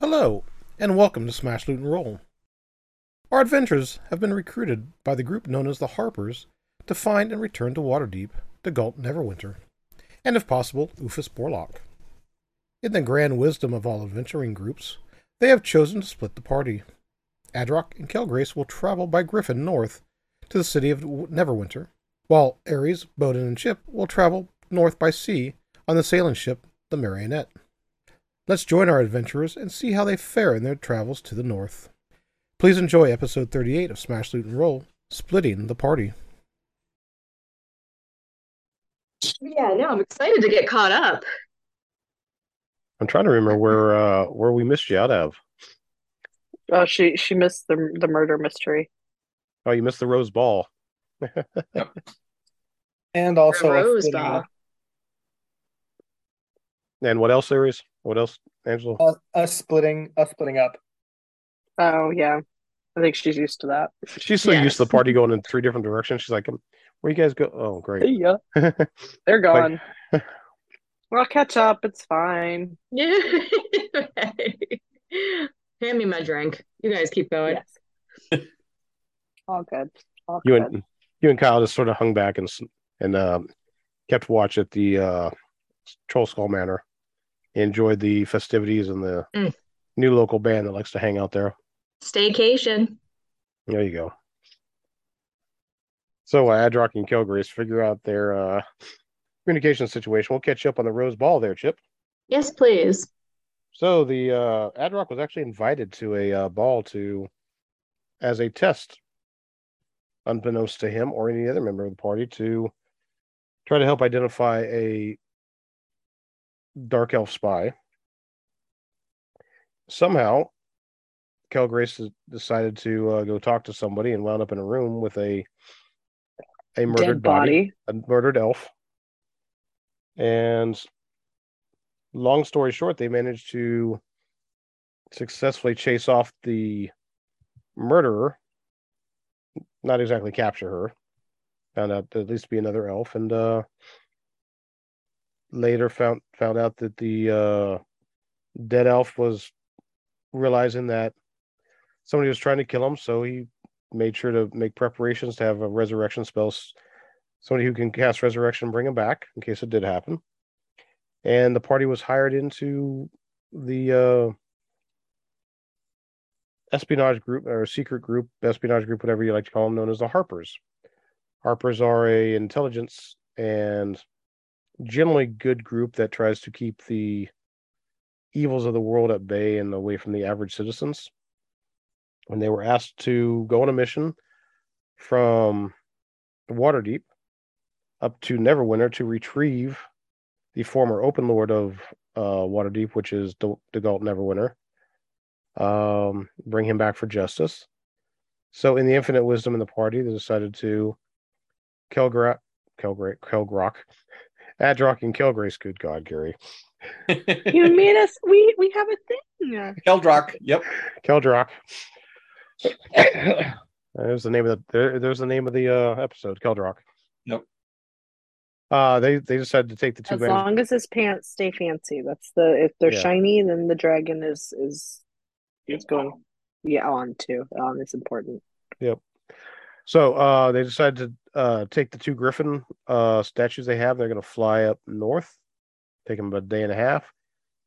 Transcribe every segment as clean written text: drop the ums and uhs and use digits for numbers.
Hello, and welcome to Smash, Loot, and Roll. Our adventurers have been recruited by the group known as the Harpers to find and return to Waterdeep, Degault Neverwinter, and if possible, Ulfass Borloch. In the grand wisdom of all adventuring groups, they have chosen to split the party. Adrok and Kelgrace will travel by Griffin north to the city of Neverwinter, while Aries, Bowdin, and Chip will travel north by sea on the sailing ship, the Marionette. Let's join our adventurers and see how they fare in their travels to the north. Please enjoy episode 38 of Smash, Loot, and Roll, Splitting the Party. Yeah, no, I'm excited to get caught up. I'm trying to remember where we missed you out of. Oh, she missed the murder mystery. Oh, you missed the Rose Ball. Yep. And also the Rose Ball. And what else there is? What else, Angela? Us splitting up. Oh, yeah. I think she's used to that. She's so used to the party going in three different directions. She's like, where you guys go? Oh, great. See ya. They're gone. Like, well, I'll catch up. It's fine. Yeah. Hand me my drink. You guys keep going. Yes. All good. You and Kyle just sort of hung back and kept watch at the Troll Skull Manor. Enjoyed the festivities and the new local band that likes to hang out there. Staycation. There you go. So Adrok and Kelgrace figure out their communication situation. We'll catch you up on the Rose Ball there, Chip. Yes, please. So the Adrok was actually invited to a ball as a test, unbeknownst to him or any other member of the party, to try to help identify a dark elf spy. Somehow, Kelgrace decided to go talk to somebody and wound up in a room with a murdered body, a murdered elf. And long story short, they managed to successfully chase off the murderer. Not exactly capture her. Found out to at least be another elf, and later found out that the dead elf was realizing that somebody was trying to kill him, so he made sure to make preparations to have a resurrection spell, somebody who can cast resurrection and bring him back in case it did happen. And the party was hired into the espionage group, or secret group, espionage group, whatever you like to call them, known as the Harpers. Harpers are an intelligence and generally good group that tries to keep the evils of the world at bay and away from the average citizens. And they were asked to go on a mission from Waterdeep up to Neverwinter to retrieve the former Open Lord of Waterdeep, which is Degault Neverwinter, bring him back for justice. So in the infinite wisdom in the party, they decided to Adrok and Kelgrace, good God, Gary. You mean us? We have a thing. Keldrock, yep. Keldrock. There's the name of the episode, Keldrock. Yep. They decided to take the two. As long as his pants stay fancy, if they're shiny, then the dragon is going. Yeah, on too. On is important. Yep. So they decided to take the two griffin statues they have. They're going to fly up north, take them about a day and a half,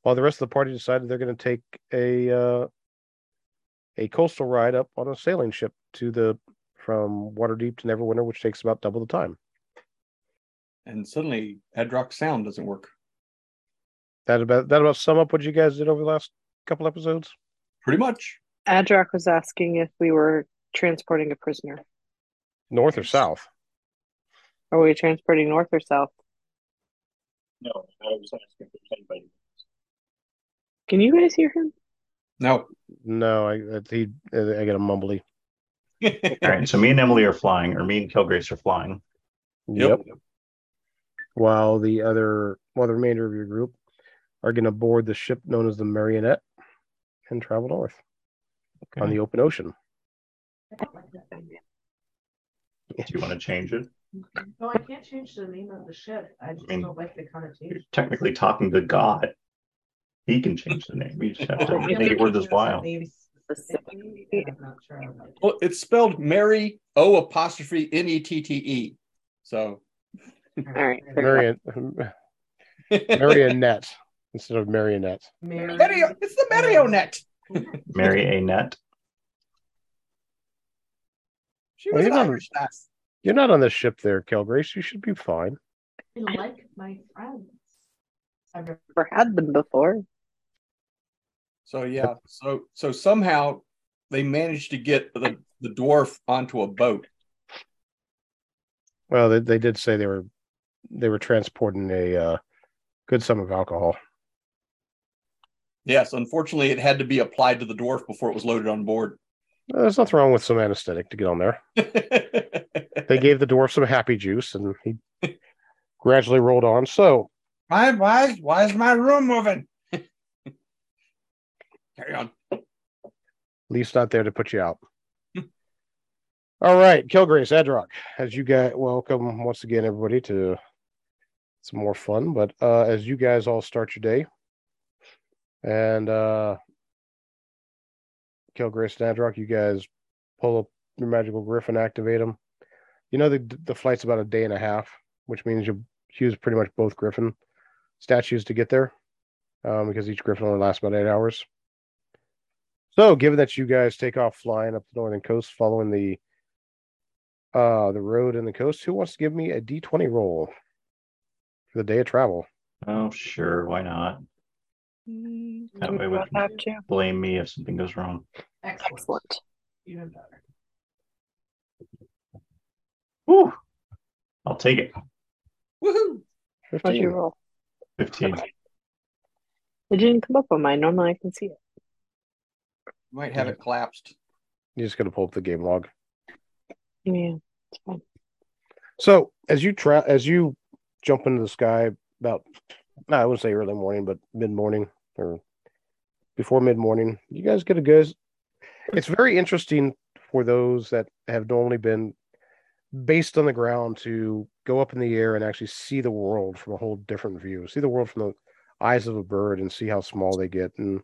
while the rest of the party decided they're going to take a coastal ride up on a sailing ship from Waterdeep to Neverwinter, which takes about double the time. And suddenly, Adrok's sound doesn't work. That about sum up what you guys did over the last couple episodes? Pretty much. Adrok was asking if we were transporting a prisoner. North or south? Are we transporting north or south? No, I was asking if there's anybody. Can you guys hear him? No. No, I get a mumbly. All right, so me and Kelgrace are flying. Yep. While the remainder of your group are going to board the ship known as the Marionette and travel north on the open ocean. Do you want to change it? No, I can't change the name of the ship. I just don't like the connotation. You're technically talking to God. He can change the name. We just have to make it worth his while. Well, it's spelled Mary O''Nette. So, all right, Marionette instead of Marionette. It's the Marionette. Marionette. She was Irish last. You're not on the ship there, Kelgrace. You should be fine. I like my friends. I've never had them before. So yeah, so somehow they managed to get the dwarf onto a boat. Well, they did say they were transporting a good sum of alcohol. Yes, unfortunately, it had to be applied to the dwarf before it was loaded on board. There's nothing wrong with some anesthetic to get on there. They gave the dwarf some happy juice, and he gradually rolled on. So why is my room moving? Carry on. Leaf's not there to put you out. All right, Kelgrace, Adrok, as you guys welcome once again, everybody, to some more fun. But as you guys all start your day, and Kelgrace and Adrok, you guys pull up your magical griff and activate them. You know the flight's about a day and a half, which means you'll use pretty much both griffin statues to get there, because each griffin only lasts about 8 hours. So, given that you guys take off flying up the northern coast, following the road and the coast, who wants to give me a D20 roll for the day of travel? Oh, sure, why not? That way, we can blame me if something goes wrong. Excellent. Even better. Woo! I'll take it. Woohoo! How'd you roll? 15. It didn't come up on mine. Normally, I can see it. Might have it collapsed. You're just going to pull up the game log. Yeah, it's fine. So as you jump into the sky about, I wouldn't say early morning, but mid-morning or before mid-morning, you guys get a good... It's very interesting for those that have normally been based on the ground to go up in the air and actually see the world from a whole different view. See the world from the eyes of a bird and see how small they get. And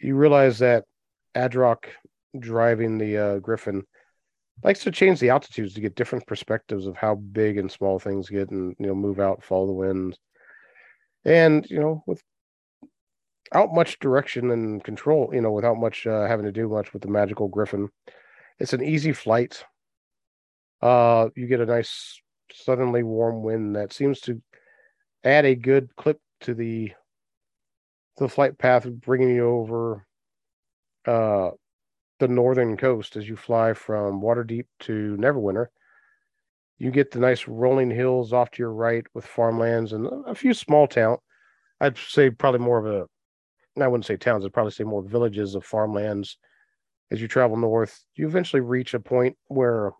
you realize that Adrok driving the Griffin likes to change the altitudes to get different perspectives of how big and small things get, and move out, follow the wind, and without much direction and control, without much having to do much with the magical Griffin, it's an easy flight. You get a nice, suddenly warm wind that seems to add a good clip to the flight path, bringing you over the northern coast as you fly from Waterdeep to Neverwinter. You get the nice rolling hills off to your right with farmlands and a few small towns. I'd say probably more of I wouldn't say towns, I'd probably say more villages of farmlands. As you travel north, you eventually reach a point where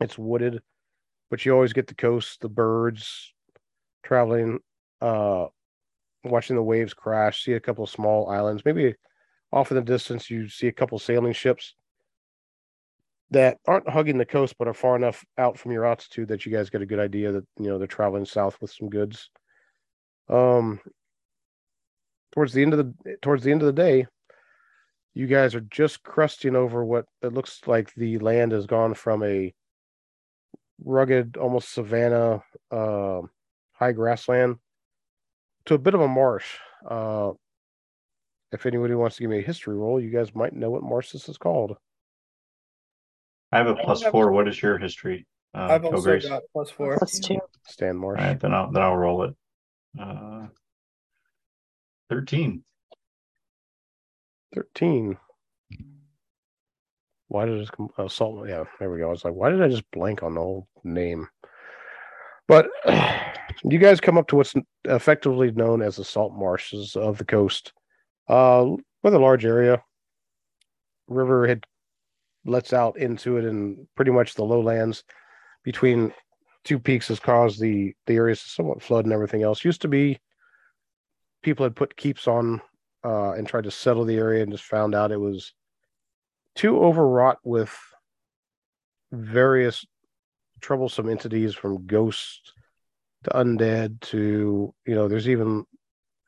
it's wooded, but you always get the coast, the birds traveling, watching the waves crash, see a couple of small islands. Maybe off in the distance, you see a couple sailing ships that aren't hugging the coast, but are far enough out from your altitude that you guys get a good idea that, they're traveling south with some goods. Towards the end of the day, you guys are just crusting over what it looks like the land has gone from a rugged, almost savanna, high grassland to a bit of a marsh. If anybody wants to give me a history roll, you guys might know what marsh this is called. I have a +4. What is your history? I've also got +4. +2. Stan Marsh. All right, then I'll roll it. 13. 13. Why did this come? Salt? Yeah, there we go. I was like, why did I just blank on the whole name? But you guys come up to what's effectively known as the salt marshes of the coast, with a large area. River had lets out into it, and pretty much the lowlands between two peaks has caused the areas to somewhat flood and everything else. Used to be people had put keeps on and tried to settle the area, and just found out it was too overwrought with various troublesome entities, from ghosts to undead to there's even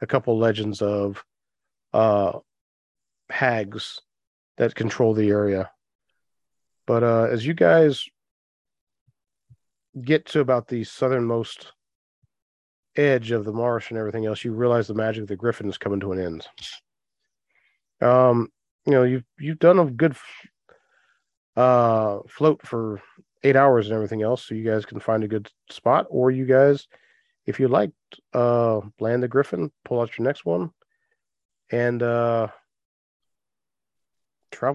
a couple legends of hags that control the area. But as you guys get to about the southernmost edge of the marsh and everything else, you realize the magic of the griffin is coming to an end. You know, you've done a good float for 8 hours and everything else, so you guys can find a good spot, or you guys, if you like, land the griffin, pull out your next one, and travel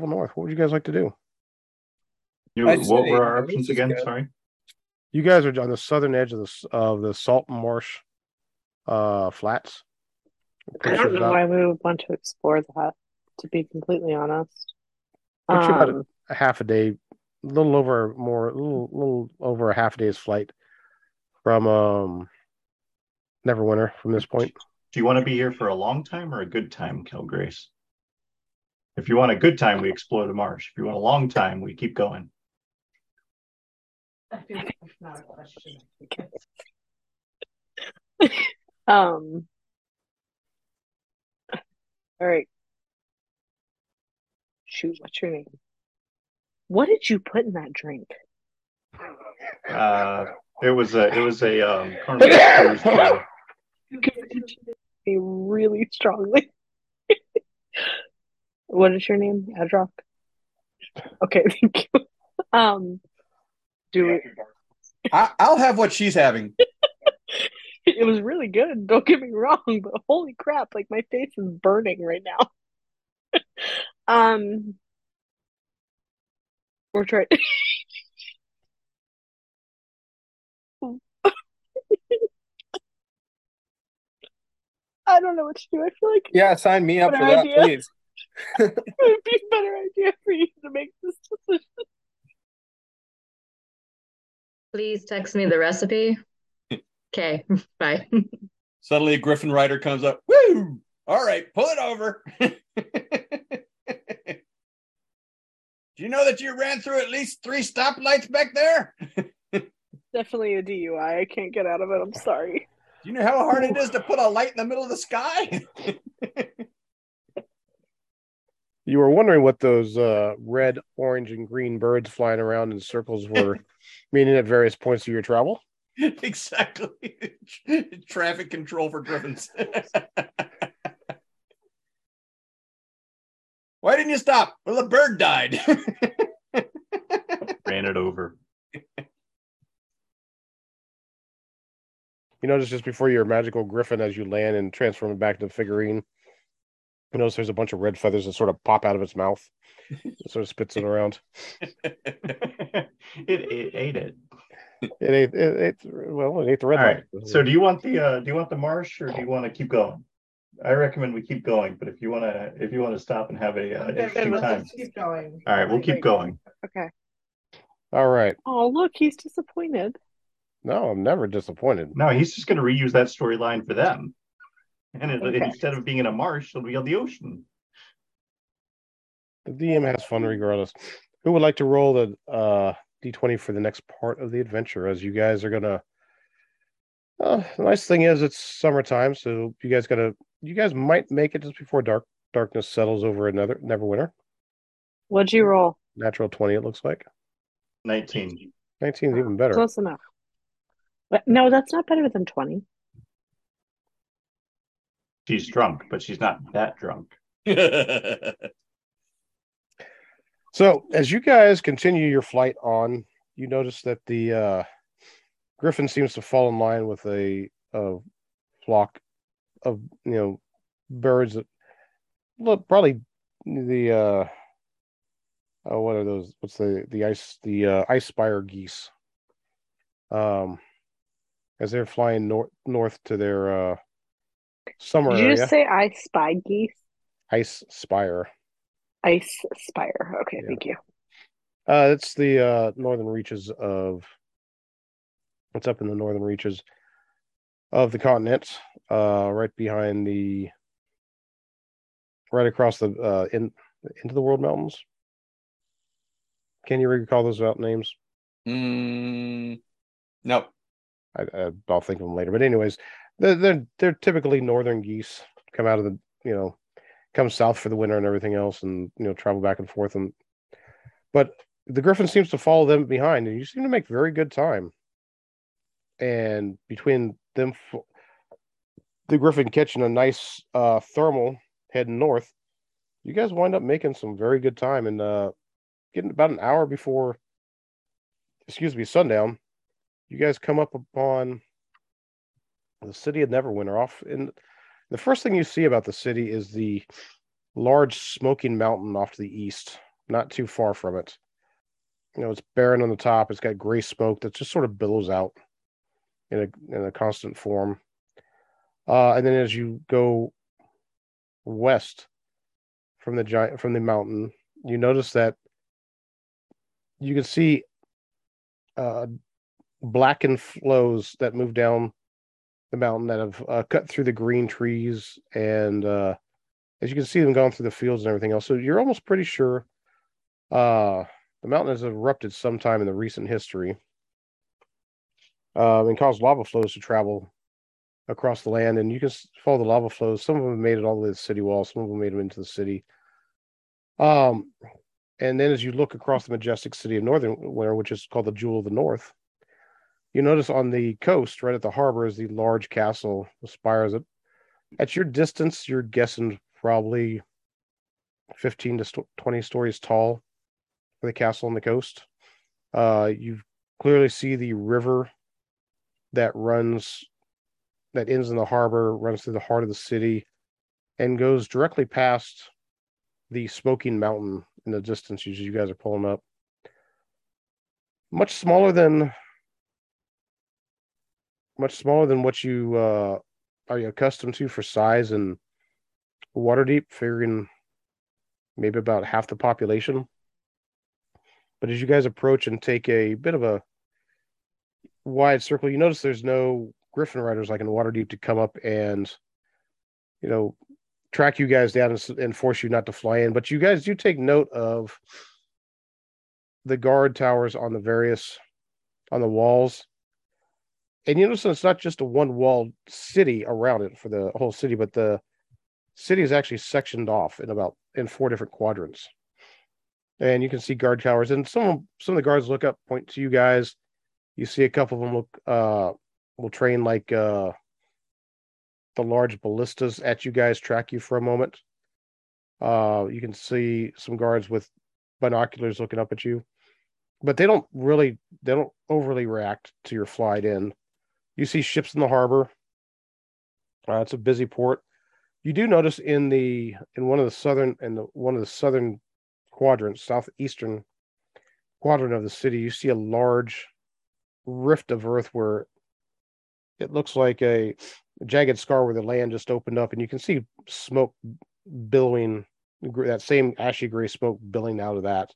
north. What would you guys like to do? What were our options again? Sorry. You guys are on the southern edge of the salt marsh flats. I don't know why we would want to explore that, to be completely honest. It's about a half a day, a little over a half a day's flight from Neverwinter from this point. Do you want to be here for a long time or a good time, Kelgrace? If you want a good time, we explore the marsh. If you want a long time, we keep going. I feel like that's not a question. All right. Shoot, what's your name? What did you put in that drink? It was a cornbread. You convinced me really strongly. What is your name? Adrok. Okay, thank you. Do it. I'll have what she's having. It was really good. Don't get me wrong, but holy crap! Like, my face is burning right now. We're trying. I don't know what to do. I feel like sign me up for that, please. It would be a better idea for you to make this decision. Please text me the recipe. Okay, bye. Suddenly a griffin rider comes up. Woo! All right, pull it over. Do you know that you ran through at least 3 stoplights back there? Definitely a DUI. I can't get out of it. I'm sorry. Do you know how hard it is to put a light in the middle of the sky? You were wondering what those red, orange, and green birds flying around in circles were meaning at various points of your travel? Exactly. Traffic control for griffins. Why didn't you stop? Well, the bird died. Ran it over. You notice just before your magical griffin, as you land and transform it back to the figurine, you notice there's a bunch of red feathers that sort of pop out of its mouth. It sort of spits it around. It ate it. It ate the red. All right. So do you want the marsh, or do you want to keep going? I recommend we keep going, but if you want to stop and have a interesting time, let's keep going. All right, we'll keep going. Okay. All right. Oh, look, he's disappointed. No, I'm never disappointed. No, he's just going to reuse that storyline for them. And instead of being in a marsh, it'll be on the ocean. The DM has fun regardless. Who would like to roll the D20 for the next part of the adventure? As you guys are going to... the nice thing is it's summertime, so you guys might make it just before darkness settles over another Neverwinter. What'd you roll? Natural 20, it looks like. 19. 19 is even better. Close enough. But no, that's not better than 20. She's drunk, but she's not that drunk. So, as you guys continue your flight on, you notice that the griffin seems to fall in line with a flock of birds that look probably the what are those? What's the Icespire geese? As they're flying north to their summer area. Did you just say I spy geese? Icespire. Icespire. Okay, yeah. Thank you. It's the northern reaches of... It's up in the northern reaches of the continent, right behind the... Right across the... into the World Mountains. Can you recall those out names? No. I'll think of them later. But anyways, They're typically northern geese. Come out of the, come south for the winter and everything else, and travel back and forth. But the griffin seems to follow them behind, and you seem to make very good time. And between them, the griffin catching a nice thermal heading north, you guys wind up making some very good time and getting about an hour before, sundown. You guys come up upon the city of Neverwinter. The first thing you see about the city is the large smoking mountain off to the east, not too far from it. It's barren on the top. It's got gray smoke that just sort of billows out in a constant form. And then as you go west from the mountain, you notice that you can see blackened flows that move down the mountain that have cut through the green trees, and as you can see them gone through the fields and everything else. So you're almost pretty sure the mountain has erupted sometime in the recent history and caused lava flows to travel across the land, and you can follow the lava flows. Some of them made it all the way to the city wall, some of them made it into the city. And then as you look across the majestic city of Neverwinter, which is called the Jewel of the North, you notice on the coast, right at the harbor, is the large castle with spires. At your distance, you're guessing probably 15 to 20 stories tall for the castle on the coast. You clearly see the river that ends in the harbor, runs through the heart of the city, and goes directly past the smoking mountain in the distance as you guys are pulling up. Much smaller than what you are accustomed to for size and Waterdeep, figuring maybe about half the population. But as you guys approach and take a bit of a wide circle, you notice there's no griffin riders like in Waterdeep to come up and, track you guys down and force you not to fly in. But you guys do take note of the guard towers on the walls. And you notice it's not just a one-walled city around it for the whole city, but the city is actually sectioned off in 4 different quadrants. And you can see guard towers. And some of the guards look up, point to you guys. You see a couple of them will train like the large ballistas at you guys, track you for a moment. You can see some guards with binoculars looking up at you. But they don't overly react to your flight in. You see ships in the harbor. It's a busy port. You do notice in one of the southern quadrants, southeastern quadrant of the city, you see a large rift of earth where it looks like a jagged scar where the land just opened up, and you can see smoke billowing, that same ashy gray smoke billowing out of that.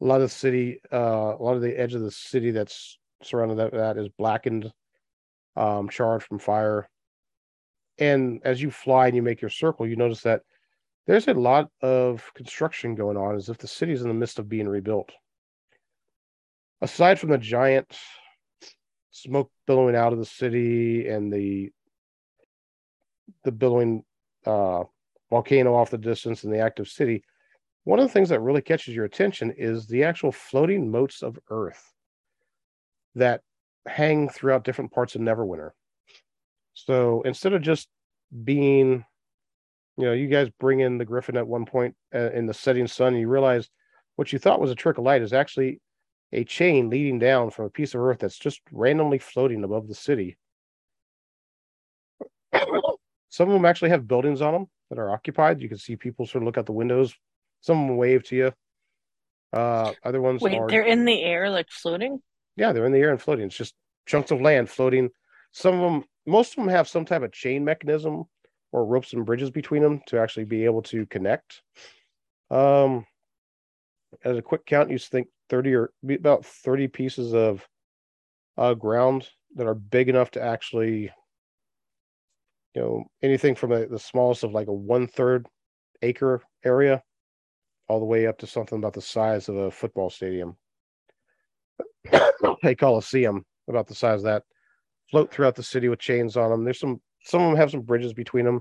A lot of the edge of the city that's surrounded that is blackened, charred from fire. And as you fly and you make your circle, you notice that there's a lot of construction going on, as if the city's in the midst of being rebuilt. Aside from the giant smoke billowing out of the city and the billowing volcano off the distance and the active city, one of the things that really catches your attention is the actual floating motes of earth that hang throughout different parts of Neverwinter. So instead of just being, you guys bring in the griffin at one point in the setting sun, and you realize what you thought was a trick of light is actually a chain leading down from a piece of earth that's just randomly floating above the city. Some of them actually have buildings on them that are occupied. You can see people sort of look out the windows. Some of them wave to you. Other ones they're in the air, like floating? Yeah, they're in the air and floating. It's just chunks of land floating. Most of them have some type of chain mechanism or ropes and bridges between them to actually be able to connect. As a quick count, you think 30 or about 30 pieces of ground that are big enough to actually, anything from the smallest of like a 1/3 acre area all the way up to something about the size of a football stadium. A coliseum about the size of that. float throughout the city with chains on them. There's some of them have some bridges between them.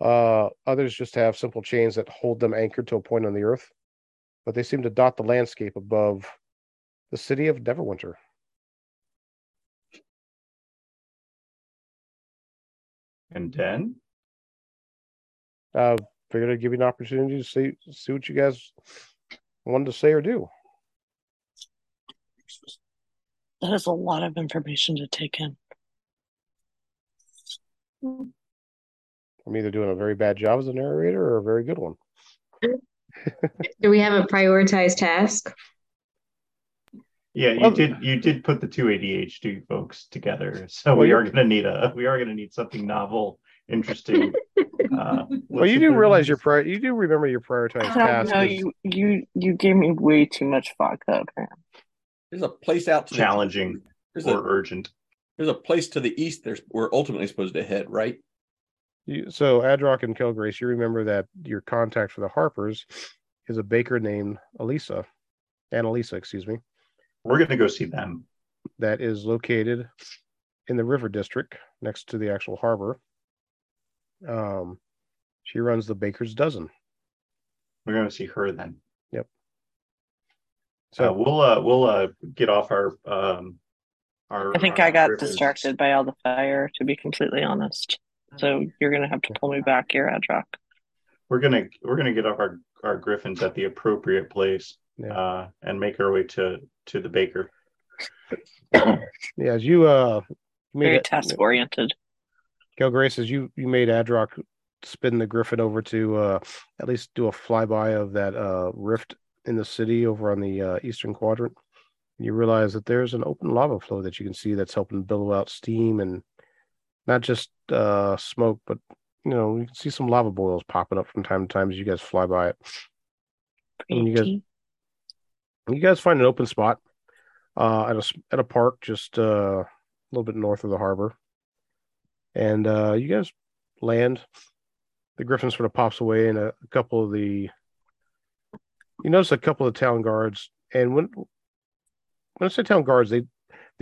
Others just have simple chains that hold them anchored to a point on the earth. But they seem to dot the landscape above the city of Neverwinter. And then? Figured I'd give you an opportunity to see what you guys wanted to say or do. That is a lot of information to take in. I'm either doing a very bad job as a narrator or a very good one. Do we have a prioritized task? Yeah, you did put the two ADHD folks together, so well, we are going to need something novel, interesting. Well, you do realize you do remember your prioritized task. No, you gave me way too much fucked up. There's a place out to challenging or urgent. There's a place to the east. We're ultimately supposed to head, right? So Adrok and Kelgrace, you remember that your contact for the Harpers is a baker named Annalisa. We're going to go see them. That is located in the River District next to the actual harbor. She runs the Baker's Dozen. We're going to see her then. Yep. So we'll get off our. I think I got distracted by all the fire, to be completely honest. So you're going to have to pull me back here, Adrok. We're gonna get off our griffins at the appropriate place, and make our way to the baker. Yeah, as you very task oriented. Kelgrace, as you made Adrok spin the griffin over to at least do a flyby of that rift in the city over on the eastern quadrant. You realize that there's an open lava flow that you can see that's helping billow out steam and. Not just smoke, but, you can see some lava boils popping up from time to time as you guys fly by it. And you guys find an open spot at a park just a little bit north of the harbor. And you guys land. The griffin sort of pops away, and you notice a couple of town guards. And when I say town guards, they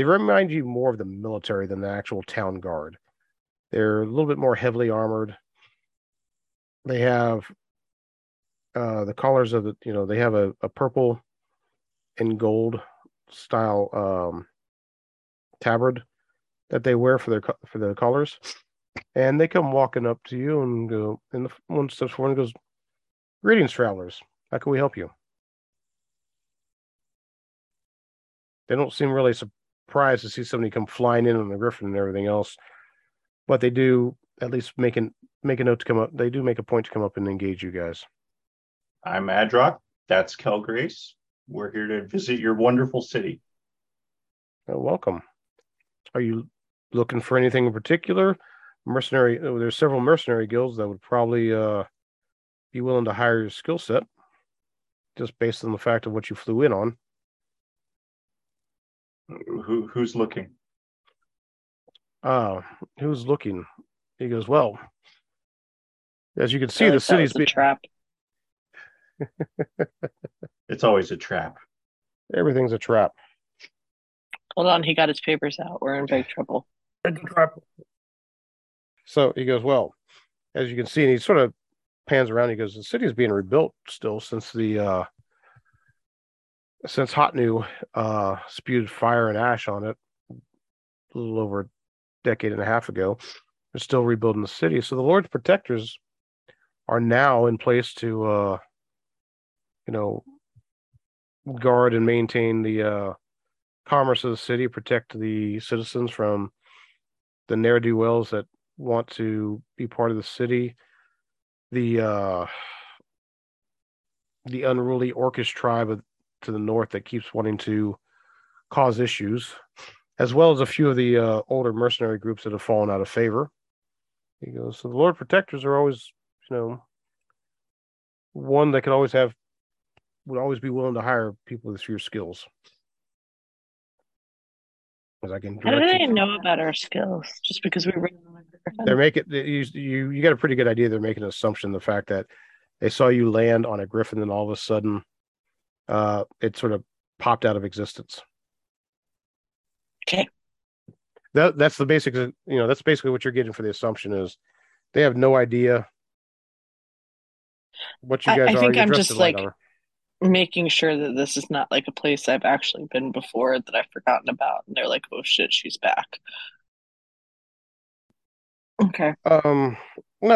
remind you more of the military than the actual town guard. They're a little bit more heavily armored. They have the collars of they have a purple and gold style tabard that they wear for their collars, and they come walking up to you and go. And the one steps forward and goes, "Greetings, travelers. How can we help you?" They don't seem really surprised to see somebody come flying in on the griffin and everything else. But they do at least make a note to come up. They do make a point to come up and engage you guys. I'm Adrok. That's Kelgrace. We're here to visit your wonderful city. Well, welcome. Are you looking for anything in particular? There's several mercenary guilds that would probably be willing to hire your skill set, just based on the fact of what you flew in on. Who's looking? Who's looking? He goes, well, as you can see, the city's a trap. It's always a trap. Everything's a trap. Hold on, he got his papers out. We're in big trouble. So he goes, well, as you can see, and he sort of pans around. He goes, the city's being rebuilt still since since Hotenow spewed fire and ash on it a little over a decade and a half ago. They're still rebuilding the city. So the Lord Protectors are now in place to, guard and maintain the commerce of the city, protect the citizens from the ne'er-do-wells that want to be part of the city, the unruly Orcish tribe to the north that keeps wanting to cause issues, as well as a few of the older mercenary groups that have fallen out of favor. He goes, so the Lord Protectors are always, one that would always be willing to hire people with your skills. How do they know about our skills? Just because we were... They're making... You got a pretty good idea. They're making an assumption, the fact that they saw you land on a griffin and all of a sudden it sort of popped out of existence. Okay. that's the basic, you know, that's basically what you're getting for the assumption is they have no idea what you guys are. I think I'm just like making sure that this is not like a place I've actually been before that I've forgotten about. And they're like, oh shit, she's back. Okay. No,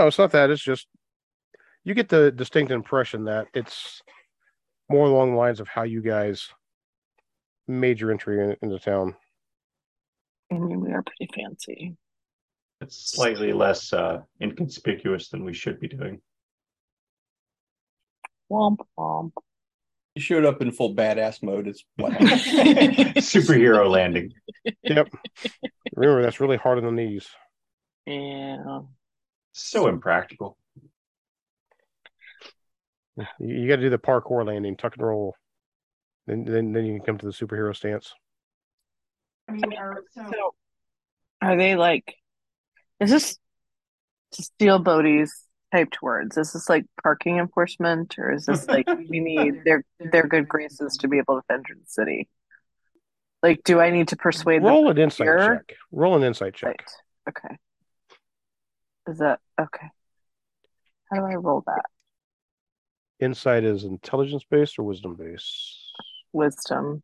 it's not that. It's just you get the distinct impression that it's more along the lines of how you guys made your entry into town. I mean, we are pretty fancy. It's slightly less inconspicuous than we should be doing. Womp womp. You showed up in full badass mode. It's superhero landing. Yep. Remember, that's really hard on the knees. Yeah. So impractical. You got to do the parkour landing, tuck and roll. Then you can come to the superhero stance. I mean, so are they like? Is this to steal Bodhi's typed words? Is this like parking enforcement, or is this like we need their good graces to be able to enter the city? Like, do I need to persuade them? Roll an insight check. Roll an insight check. Right. Okay. Is that okay? How do I roll that? Insight is intelligence based or wisdom based? Wisdom.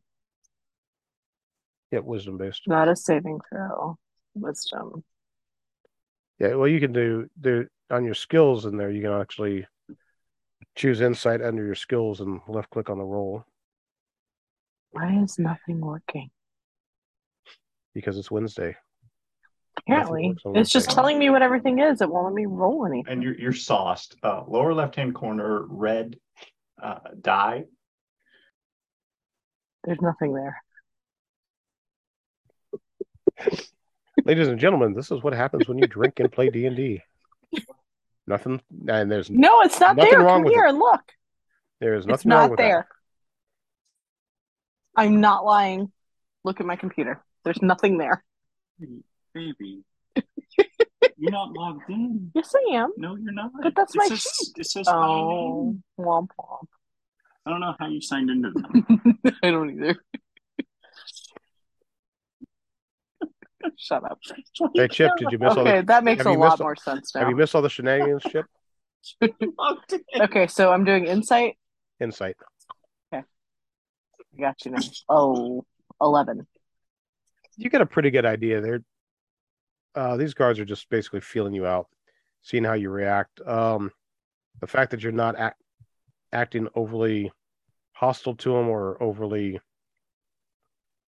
Yeah, wisdom based. Not a saving throw. Wisdom. Yeah, well, you can do on your skills in there. You can actually choose insight under your skills and left click on the roll. Why is nothing working? Because it's Wednesday. Apparently, it's just telling me what everything is. It won't let me roll anything. And you're sauced. Lower left-hand corner, red die. There's nothing there. Ladies and gentlemen, this is what happens when you drink and play D&D. Nothing, and there's no. It's not there. Come here and look. There is nothing. It's not there. I'm not lying. Look at my computer. There's nothing there. Baby, you're not logged in. Yes, I am. No, you're not. But that's my sheet. It says my name. Womp womp. I don't know how you signed into that. I don't either. Shut up. Hey, Chip, did you miss all the... Okay, that makes a lot more sense now. Have you missed all the shenanigans, Chip? Okay, so I'm doing insight? Insight. Okay. I got you now. Oh, 11. You get a pretty good idea there. These guards are just basically feeling you out, seeing how you react. The fact that you're not acting overly hostile to them or overly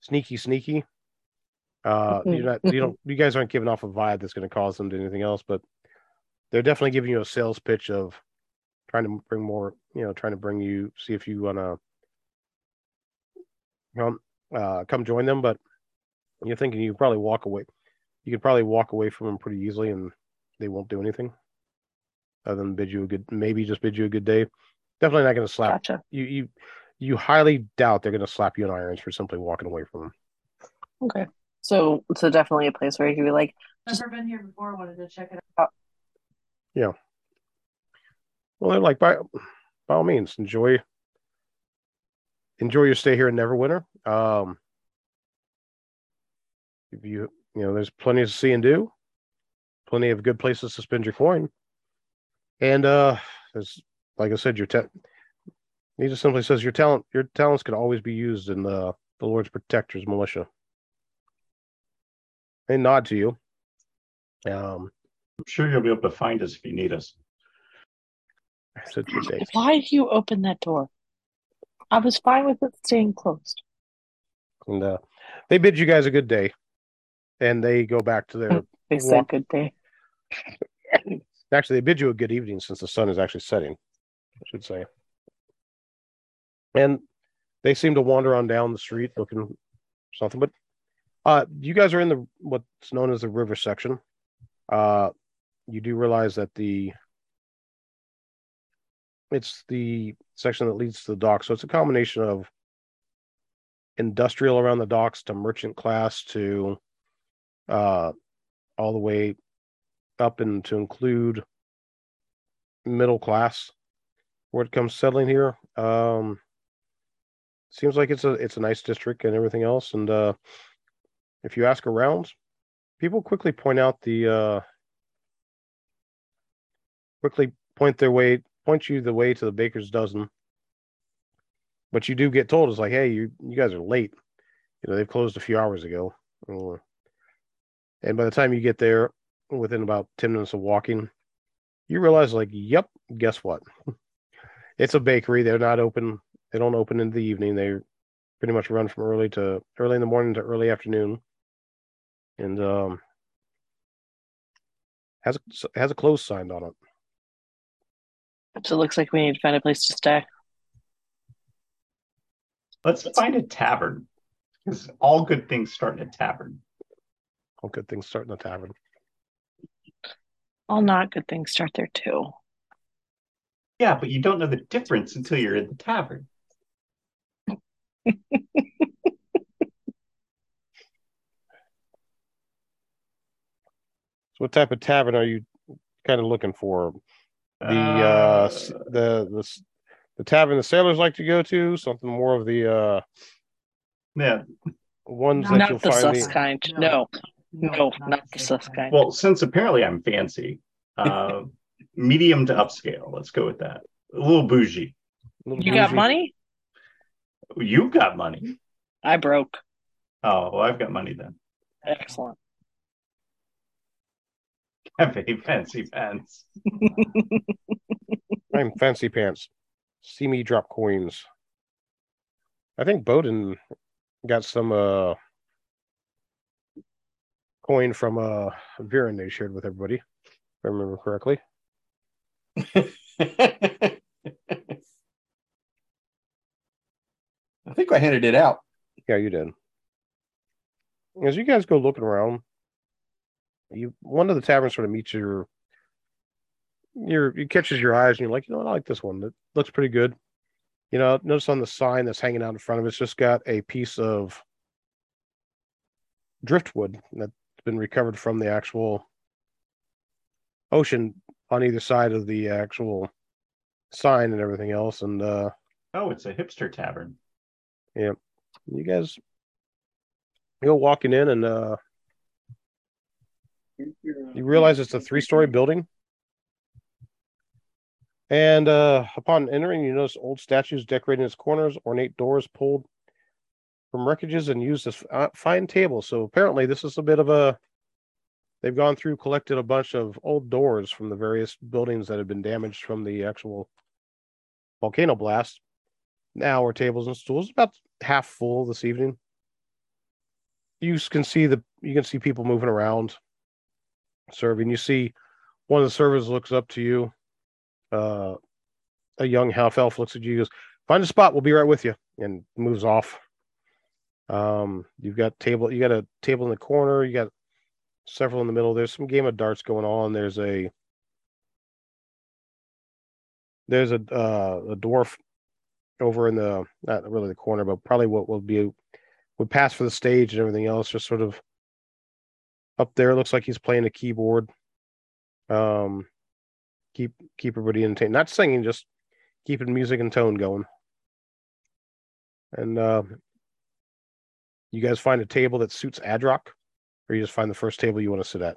sneaky. You guys aren't giving off a vibe that's going to cause them to anything else, but they're definitely giving you a sales pitch of see if you want to come join them. But you're thinking you can probably walk away. You could probably walk away from them pretty easily, and they won't do anything other than bid you a good day. Definitely not going to slap you. You highly doubt they're going to slap you in irons for simply walking away from them. Okay, so definitely a place where you could be like, never been here before. Wanted to check it out. Yeah. Well, they're like, by all means, enjoy your stay here in Neverwinter. If you. You know, there's plenty to see and do, plenty of good places to spend your coin, and as like I said, he just simply says your talents could always be used in the Lord's Protectors militia. They nod to you. I'm sure you'll be able to find us if you need us. I said 2 days. Why do you open that door? I was fine with it staying closed. And they bid you guys a good day. And they go back to their... They said good day. Actually, they bid you a good evening since the sun is actually setting, I should say. And they seem to wander on down the street looking for something. But you guys are in the what's known as the river section. You do realize that it's the section that leads to the docks. So it's a combination of industrial around the docks to merchant class to... all the way up and to include middle class where it comes settling here. Seems like it's a nice district and everything else. And if you ask around, People quickly point out the point you the way to the Baker's Dozen. But you do get told, it's like, hey, you guys are late. You know, they've closed a few hours ago. And by the time you get there, within about 10 minutes of walking, you realize, like, yep, guess what? It's a bakery. They're not open. They don't open in the evening. They pretty much run from early in the morning to early afternoon. And has a close sign on it. So it looks like we need to find a place to stay. Let's find a tavern. Because all good things start in a tavern. All good things start in a tavern. All not good things start there too. Yeah, but you don't know the difference until you're in the tavern. So what type of tavern are you kind of looking for? The tavern the sailors like to go to, something more of the ones not that you'll find. Not the sus kind. No, not the sus kind. Well, since apparently I'm fancy, medium to upscale. Let's go with that. A little bougie. You got money? You've got money. I broke. Oh, well, I've got money then. Excellent. Cafe Fancy Pants. I'm Fancy Pants. See me drop coins. I think Bowdin got some coin from Viren they shared with everybody, if I remember correctly. I think I handed it out. Yeah, you did. As you guys go looking around, one of the taverns sort of meets it catches your eyes, and you're like, you know what, I like this one. It looks pretty good. You know, notice on the sign that's hanging out in front of it, it's just got a piece of driftwood that's been recovered from the actual ocean on either side of the actual sign and everything else. And oh, it's a hipster tavern. Yeah. You guys go walking in, and you realize it's a 3-story building. And upon entering, you notice old statues decorating its corners, ornate doors pulled from wreckages, and used as fine tables. So apparently this is a bit of a... They've gone through, collected a bunch of old doors from the various buildings that have been damaged from the actual volcano blast. Now our tables and stools about half full this evening. You can see people moving around, serving. You see one of the servers looks up to you. A young half elf looks at you, goes, "Find a spot, we'll be right with you," and moves off. You got a table in the corner. You got several in the middle. There's some game of darts going on. There's a dwarf over in the, not really the corner, but probably what would pass for the stage and everything else, just sort of up there. It looks like he's playing a keyboard. Keep everybody entertained. Not singing, just keeping music and tone going. And you guys find a table that suits Adrok, or you just find the first table you want to sit at?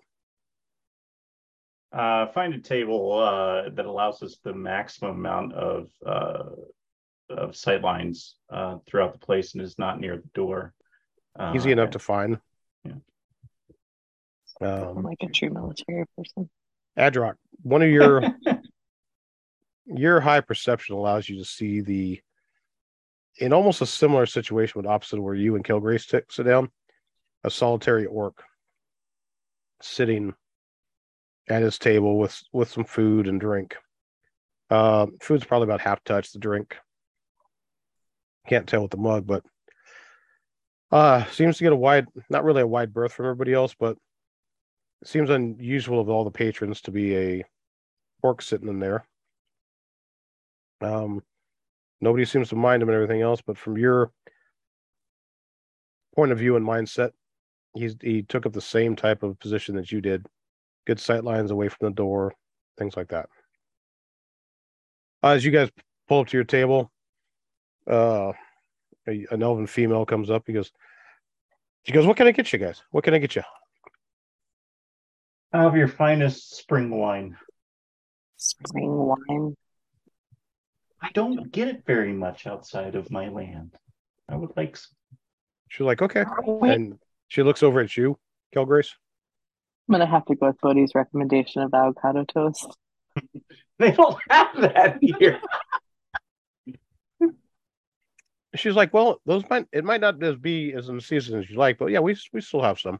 Find a table that allows us the maximum amount of sight lines throughout the place and is not near the door. Easy enough to find. Yeah. I'm like a true military person. Adrok, one of your high perception allows you to see in almost a similar situation, but opposite of where you and Kelgrace sit down, a solitary orc sitting at his table with some food and drink. Food's probably about half touched. The drink, can't tell with the mug, but seems to get not really a wide berth from everybody else, but it seems unusual of all the patrons to be a orc sitting in there. Nobody seems to mind him and everything else, but from your point of view and mindset, he took up the same type of position that you did. Good sight lines away from the door, things like that. As you guys pull up to your table, an elven female comes up. She goes, "What can I get you guys? What can I get you?" Have your finest spring wine. Spring wine? I don't get it very much outside of my land. I would like some. She's like, okay. And she looks over at you, Kelgrace. I'm going to have to go with Bodhi's recommendation of avocado toast. They don't have that here. She's like, well, those might it might not just be as in the season as you like, but yeah, we still have some.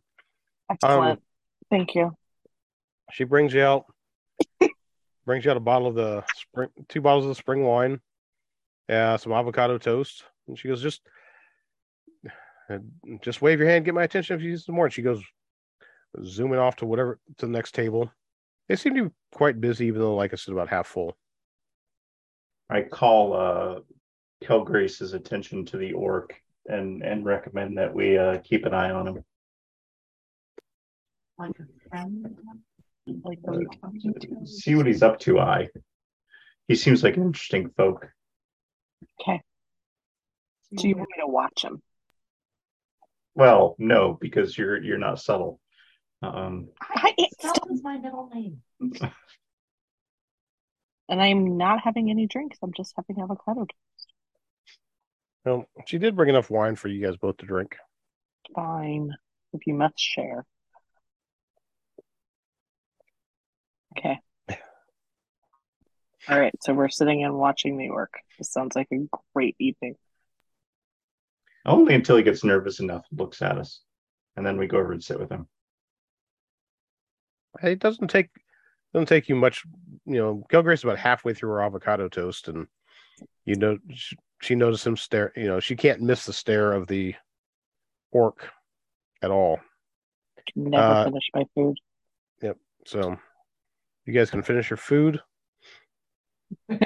Excellent. Thank you. She brings you out a bottle of the spring, 2 bottles of the spring wine, some avocado toast, and she goes, just wave your hand, get my attention if you need some more. And she goes zooming off to the next table. They seem to be quite busy, even though, like I said, about half full. I call Kelgrace's attention to the orc and recommend that we keep an eye on him. Like a friend? Like what are we talking to? See what he's up to, He seems like an interesting folk. Okay. So you want me to watch him? Well, no, because you're not subtle. Subtle is my middle name. And I'm not having any drinks. I'm just having avocado toast. Well, she did bring enough wine for you guys both to drink. Fine. If you must share. Okay. All right. So we're sitting and watching the orc. This sounds like a great evening. Only until he gets nervous enough and looks at us. And then we go over and sit with him. It doesn't take you much. You know, Kelgrace is about halfway through her avocado toast, and you know she notices him stare. You know, she can't miss the stare of the orc at all. Never finish my food. Yep. So you guys can finish your food. You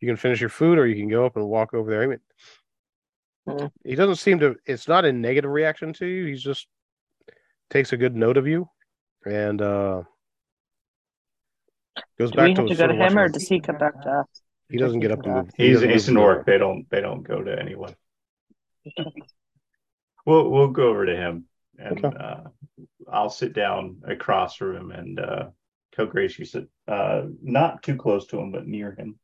can finish your food, or you can go up and walk over there. I mean, he doesn't seem to. It's not a negative reaction to you. He just takes a good note of you. And goes back to his. Do we have to go to him, or does he come back to us? He doesn't get up to move. He's an orc. They don't go to anyone. We'll go over to him, and okay. I'll sit down across from him, and Kelgrace, you sit not too close to him, but near him.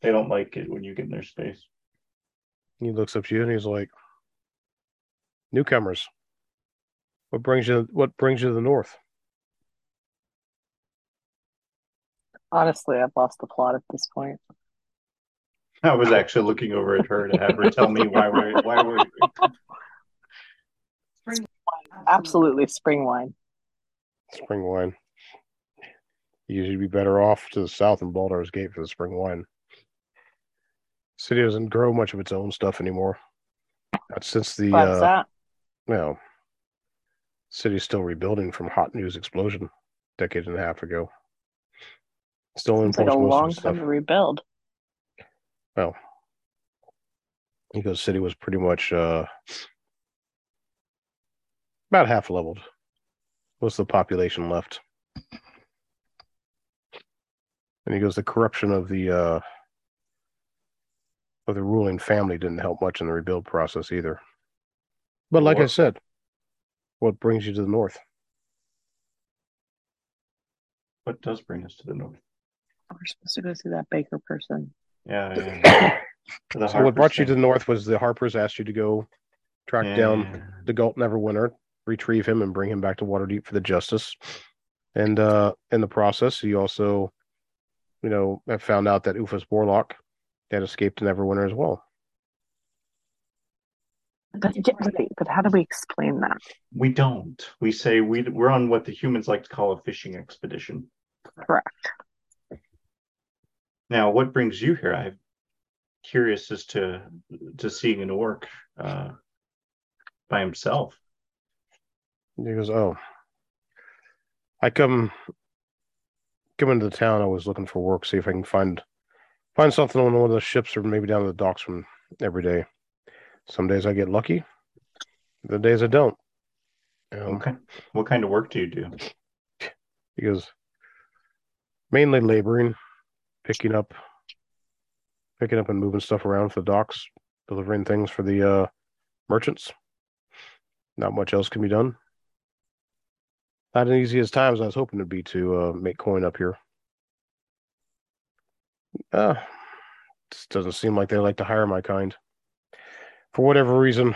They don't like it when you get in their space. He looks up to you, and he's like, "Newcomers. What brings you to the north?" Honestly, I've lost the plot at this point. I was actually looking over at her to have her tell me why we're spring wine. Absolutely spring wine. Spring wine. You should be better off to the south in Baldur's Gate for the spring wine. The city doesn't grow much of its own stuff anymore. Not since the what's that? No. City's still rebuilding from Hotenow's explosion a decade and a half ago. Still in like a long time to rebuild. Well, Ego's city was pretty much about half leveled. Most of the population left. And he goes, the corruption of the ruling family didn't help much in the rebuild process either. But like I said, what brings you to the north? What does bring us to the north? We're supposed to go see that Baker person. Yeah. So what brought you to the north was the Harpers asked you to go track down the Degault Neverwinter, retrieve him, and bring him back to Waterdeep for the justice. And in the process, you also, have found out that Ulfass Borloch had escaped to Neverwinter as well. But how do we explain that? We don't. We say we're on what the humans like to call a fishing expedition. Correct. Now, what brings you here? I'm curious as to seeing an orc by himself. He goes, "Oh, I come into the town. I was looking for work. See if I can find something on one of the ships, or maybe down to the docks from every day." Some days I get lucky. The days I don't. Okay. What kind of work do you do? He goes, mainly laboring, picking up and moving stuff around for the docks, delivering things for the merchants. Not much else can be done. Not as easy as times I was hoping it'd be to make coin up here. Just doesn't seem like they like to hire my kind. For whatever reason.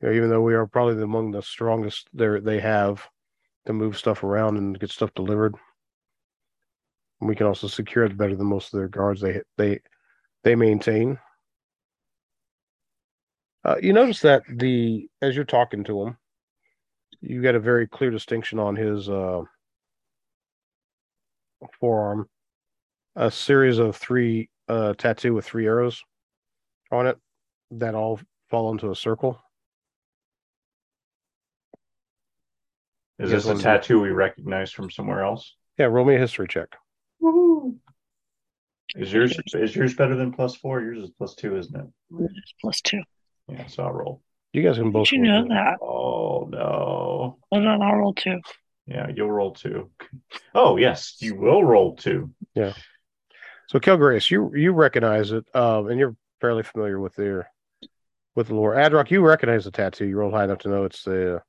You know, even though we are probably among the strongest they have to move stuff around and get stuff delivered. And we can also secure it better than most of their guards they maintain. You notice that as you're talking to him, you got a very clear distinction on his forearm. A series of three tattoo with three arrows on it that all fall into a circle. Is this a tattoo we recognize from somewhere else? Yeah, roll me a history check. Woohoo! Is yours better than +4? Yours is +2, isn't it? It's +2. Yeah, so I'll roll. You guys can both. Did you know that? Oh no! Hold on, I'll roll 2. Yeah, you'll roll 2. Oh yes, you will roll 2. Yeah. So Kelgrace, you recognize it, and you're fairly familiar with the lore. Adrok, you recognize the tattoo. You roll high enough to know it's the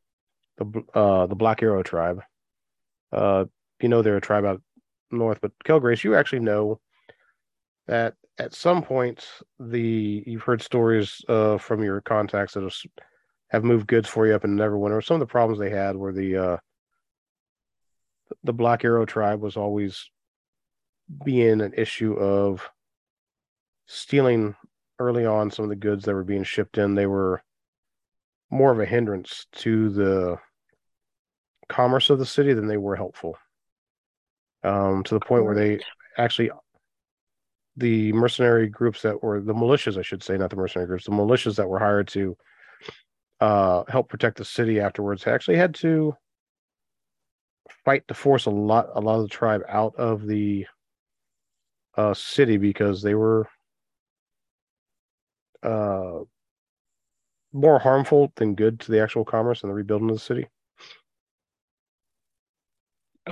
Black Arrow tribe. You know they're a tribe out north, but Kelgrace, you actually know that at some point you've heard stories from your contacts that have moved goods for you up in Neverwinter. Some of the problems they had were the Black Arrow tribe was always being an issue of stealing early on some of the goods that were being shipped in. They were more of a hindrance to the commerce of the city than they were helpful. To the point where they actually, the mercenary groups that were the militias, I should say, not the mercenary groups, the militias that were hired to help protect the city afterwards actually had to fight to force a lot of the tribe out of the city because they were more harmful than good to the actual commerce and the rebuilding of the city.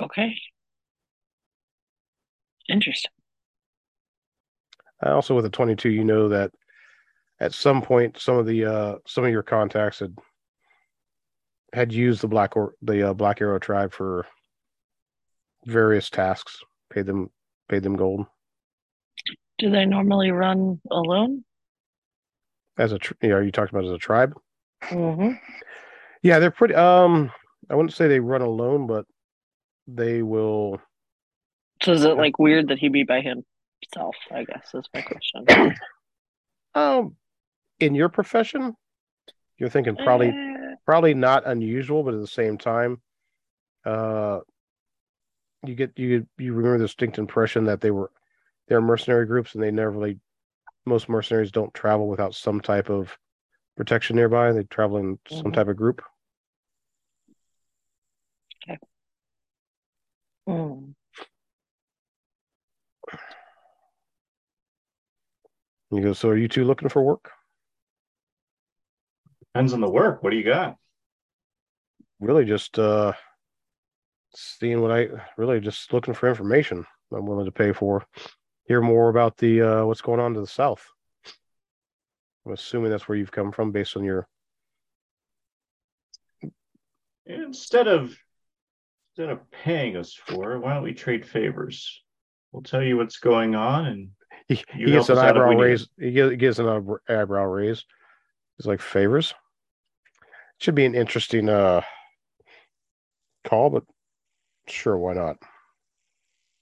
Okay. Interesting. Also, with a 22, you know that at some point, some of your contacts had used the Black Arrow tribe for various tasks, paid them gold. Do they normally run alone? Are you talking about as a tribe? Mm-hmm. Yeah, they're pretty. I wouldn't say they run alone, but they will. So is it like weird that he be by him? Self, I guess, is my question. In your profession, you're thinking probably not unusual, but at the same time, you remember the distinct impression that they're mercenary groups, and they never really. Most mercenaries don't travel without some type of protection nearby. They travel in some type of group. Okay. Mm. You go, so are you two looking for work? Depends on the work. What do you got? Really just really just looking for information I'm willing to pay for. Hear more about the what's going on to the south. I'm assuming that's where you've come from based on your... Instead of paying us for it, why don't we trade favors? We'll tell you what's going on and he gets an eyebrow raise. He gives an eyebrow raise. He's like, favors? It should be an interesting call, but sure, why not?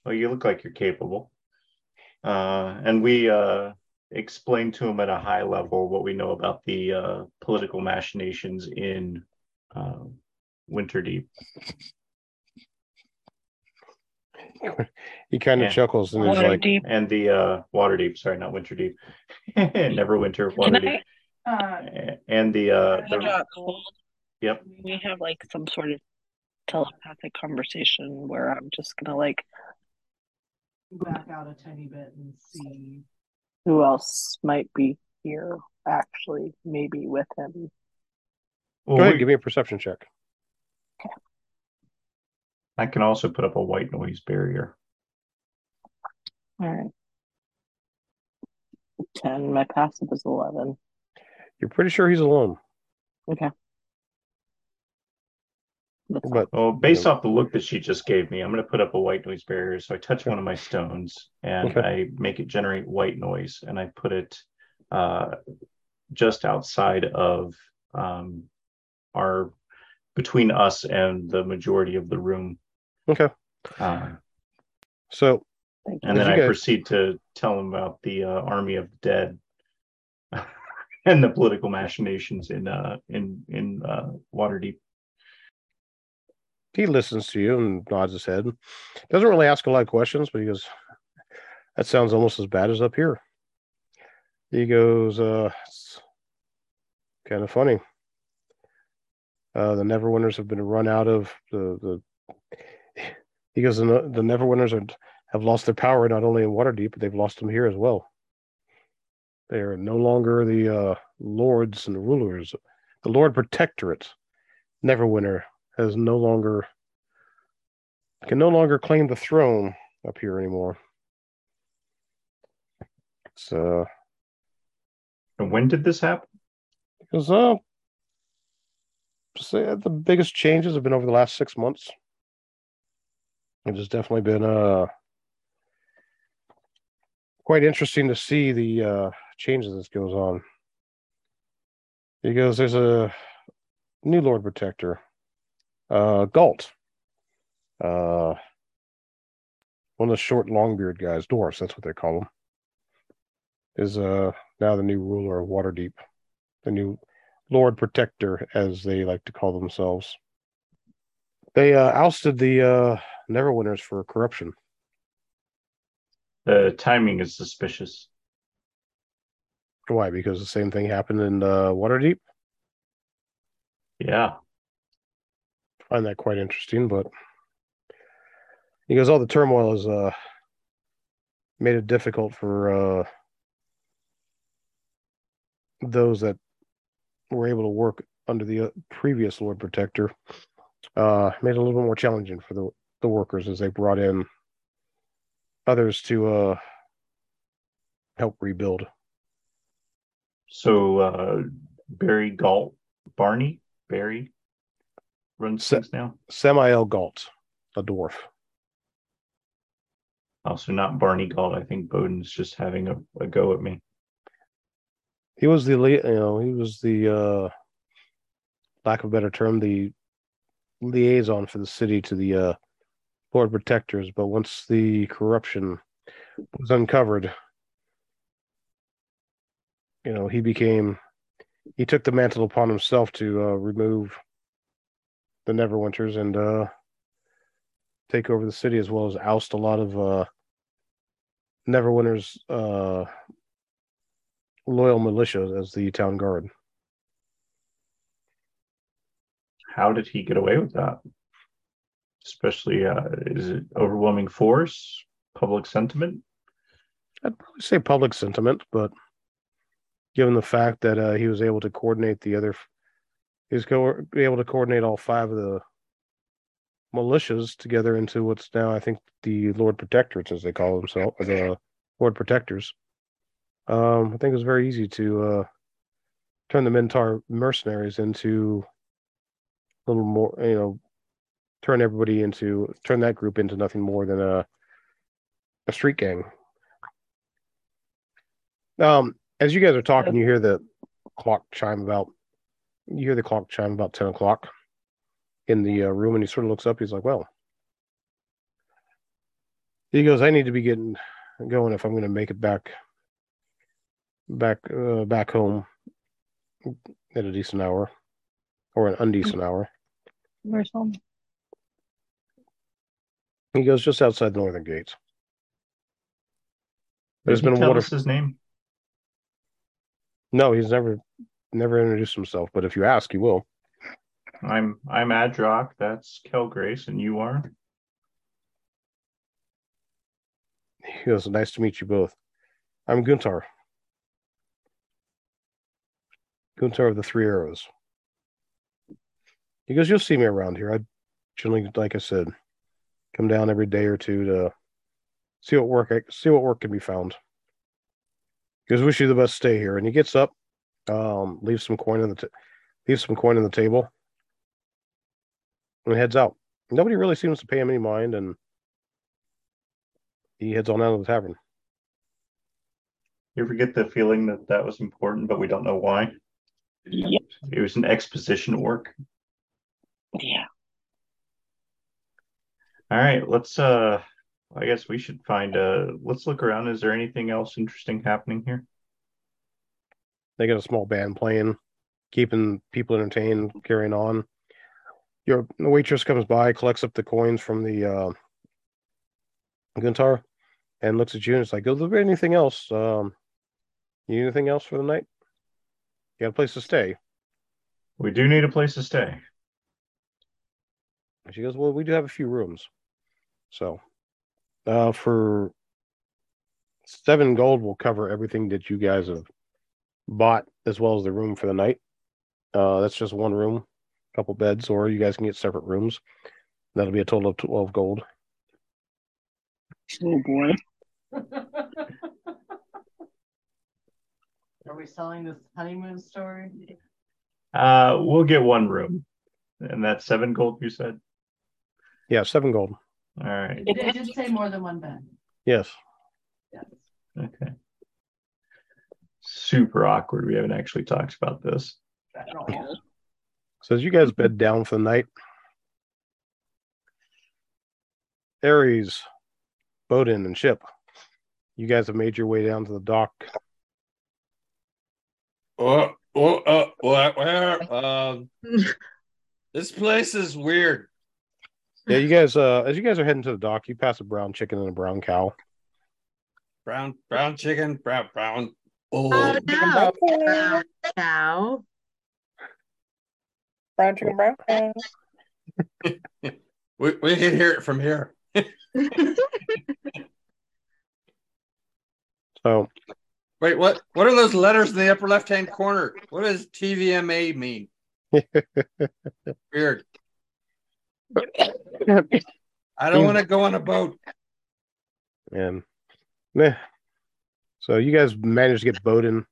Well, you look like you're capable. And we explained to him at a high level what we know about the political machinations in Winterdeep. He kind of chuckles and Waterdeep. And the Waterdeep, sorry, not Winterdeep, Neverwinter, Waterdeep, and the. Yep. We have like some sort of telepathic conversation where I'm just gonna like back out a tiny bit and see who else might be here. Actually, maybe with him. Well, go ahead, give me a perception check. Okay. I can also put up a white noise barrier. All right. 10. My passive is 11. You're pretty sure he's alone. Okay. But, well, based off the look that she just gave me, I'm going to put up a white noise barrier. So I touch one of my stones and I make it generate white noise, and I put it just outside of between us and the majority of the room. Okay. And then I proceed to tell them about the army of the dead and the political machinations in Waterdeep. He listens to you and nods his head. Doesn't really ask a lot of questions, but he goes, that sounds almost as bad as up here. He goes, it's kind of funny. The Neverwinters have been run out of the... He goes, the Neverwinters have lost their power not only in Waterdeep, but they've lost them here as well. They are no longer the lords and the rulers. The Lord Protectorate, Neverwinter, can no longer claim the throne up here anymore. So, and when did this happen? Because the biggest changes have been over the last 6 months. It has definitely been quite interesting to see the changes that goes on. Because there's a new Lord Protector. Galt. One of the short longbeard guys, dwarfs, that's what they call him, is now the new ruler of Waterdeep. The new Lord Protector, as they like to call themselves. They ousted the Neverwinters for corruption. The timing is suspicious. Why? Because the same thing happened in Waterdeep? Yeah. I find that quite interesting, but he goes, all the turmoil has made it difficult for those that were able to work under the previous Lord Protector. Made it a little bit more challenging for the workers as they brought in others to help rebuild. So Barry Galt runs things now? Samuel Galt, a dwarf. Also not Barney Galt. I think Bowdin's just having a go at me. He was the lack of a better term, the liaison for the city to the Lord Protectors, but once the corruption was uncovered, he took the mantle upon himself to remove the Neverwinters and take over the city, as well as oust a lot of Neverwinters' loyal militia as the town guard. How did he get away with that? Especially, is it overwhelming force? Public sentiment? I'd probably say public sentiment, but given the fact that he was able to coordinate all five of the militias together into what's now, I think, the Lord Protectors, as they call themselves, the Lord Protectors. I think it was very easy to turn the Mintarn mercenaries into a little more, turn that group into nothing more than a street gang. As you guys are talking, you hear the clock chime about 10 o'clock in the room, and he sort of looks up. He's like, well, he goes, I need to be getting going if I'm going to make it back home at a decent hour or an undecent hour. Where's home? He goes, just outside the northern gates. What's his name? No, he's never introduced himself, but if you ask, he will. I'm Adrok, that's Kelgrace, and you are? He goes, nice to meet you both. I'm Guntar. Guntar of the Three Arrows. He goes, you'll see me around here. I generally, like I said, come down every day or two to see what work can be found. He goes, wish you the best stay here. And he gets up, leaves some coin on the table. and heads out. Nobody really seems to pay him any mind, and he heads on out of the tavern. You ever get the feeling that that was important, but we don't know why? Yep. It was an exposition work. Yeah. All right, let's, I guess we should find, let's look around. Is there anything else interesting happening here? They got a small band playing, keeping people entertained, carrying on. Your waitress comes by, collects up the coins from the Guntar, and looks at you and it's like, is there anything else? You need anything else for the night? You got a place to stay? We do need a place to stay. And she goes, well, we do have a few rooms. So for 7 gold, we'll cover everything that you guys have bought, as well as the room for the night. That's just one room, a couple beds, or you guys can get separate rooms. That'll be a total of 12 gold. Oh boy. Are we selling this honeymoon story? We'll get one room. And that's 7 gold, you said? Yeah, 7 gold. All right. It did say more than one bed. Yes. Yes. Okay. Super awkward. We haven't actually talked about this. So as you guys bed down for the night, Aries, Bowdin, and Chip, you guys have made your way down to the dock. This place is weird. Yeah, you guys, as you guys are heading to the dock, you pass a brown chicken and a brown cow. Brown chicken. Oh, brown cow. Brown chicken, brown cow. we can hear it from here. So, wait, what are those letters in the upper left-hand corner? What does TVMA mean? Weird. I don't want to go on a boat. And so you guys managed to get Bowdin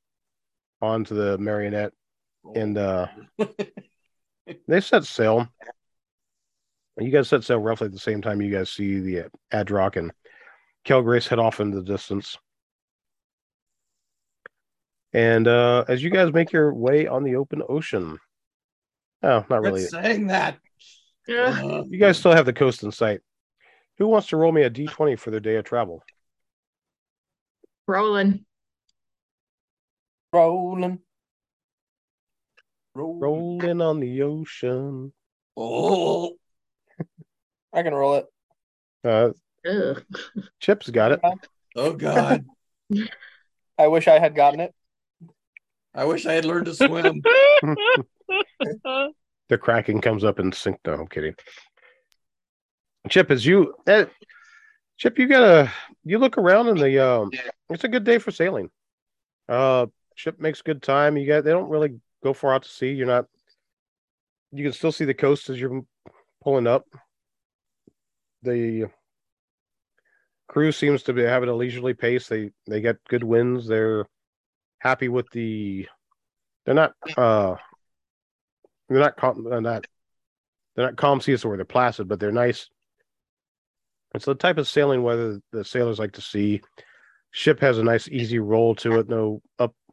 onto the Marionette, and they set sail. You guys set sail roughly at the same time. You guys see the Adrok and Kelgrace head off into the distance. And as you guys make your way on the open ocean, oh, not really. Saying that. You guys still have the coast in sight. Who wants to roll me a d20 for their day of travel? Rolling on the ocean. Oh, I can roll it. Chip's got it. Oh God! I wish I had gotten it. I wish I had learned to swim. The Kraken comes up and sinks. No, I'm kidding. Chip, you look around in the. It's a good day for sailing. Ship makes good time. They don't really go far out to sea. You can still see the coast as you're pulling up. The crew seems to be having a leisurely pace. They get good winds. They're happy with the. They're not calm seas or they're placid, but they're nice. It's the type of sailing weather the sailors like to see. Ship has a nice easy roll to it, no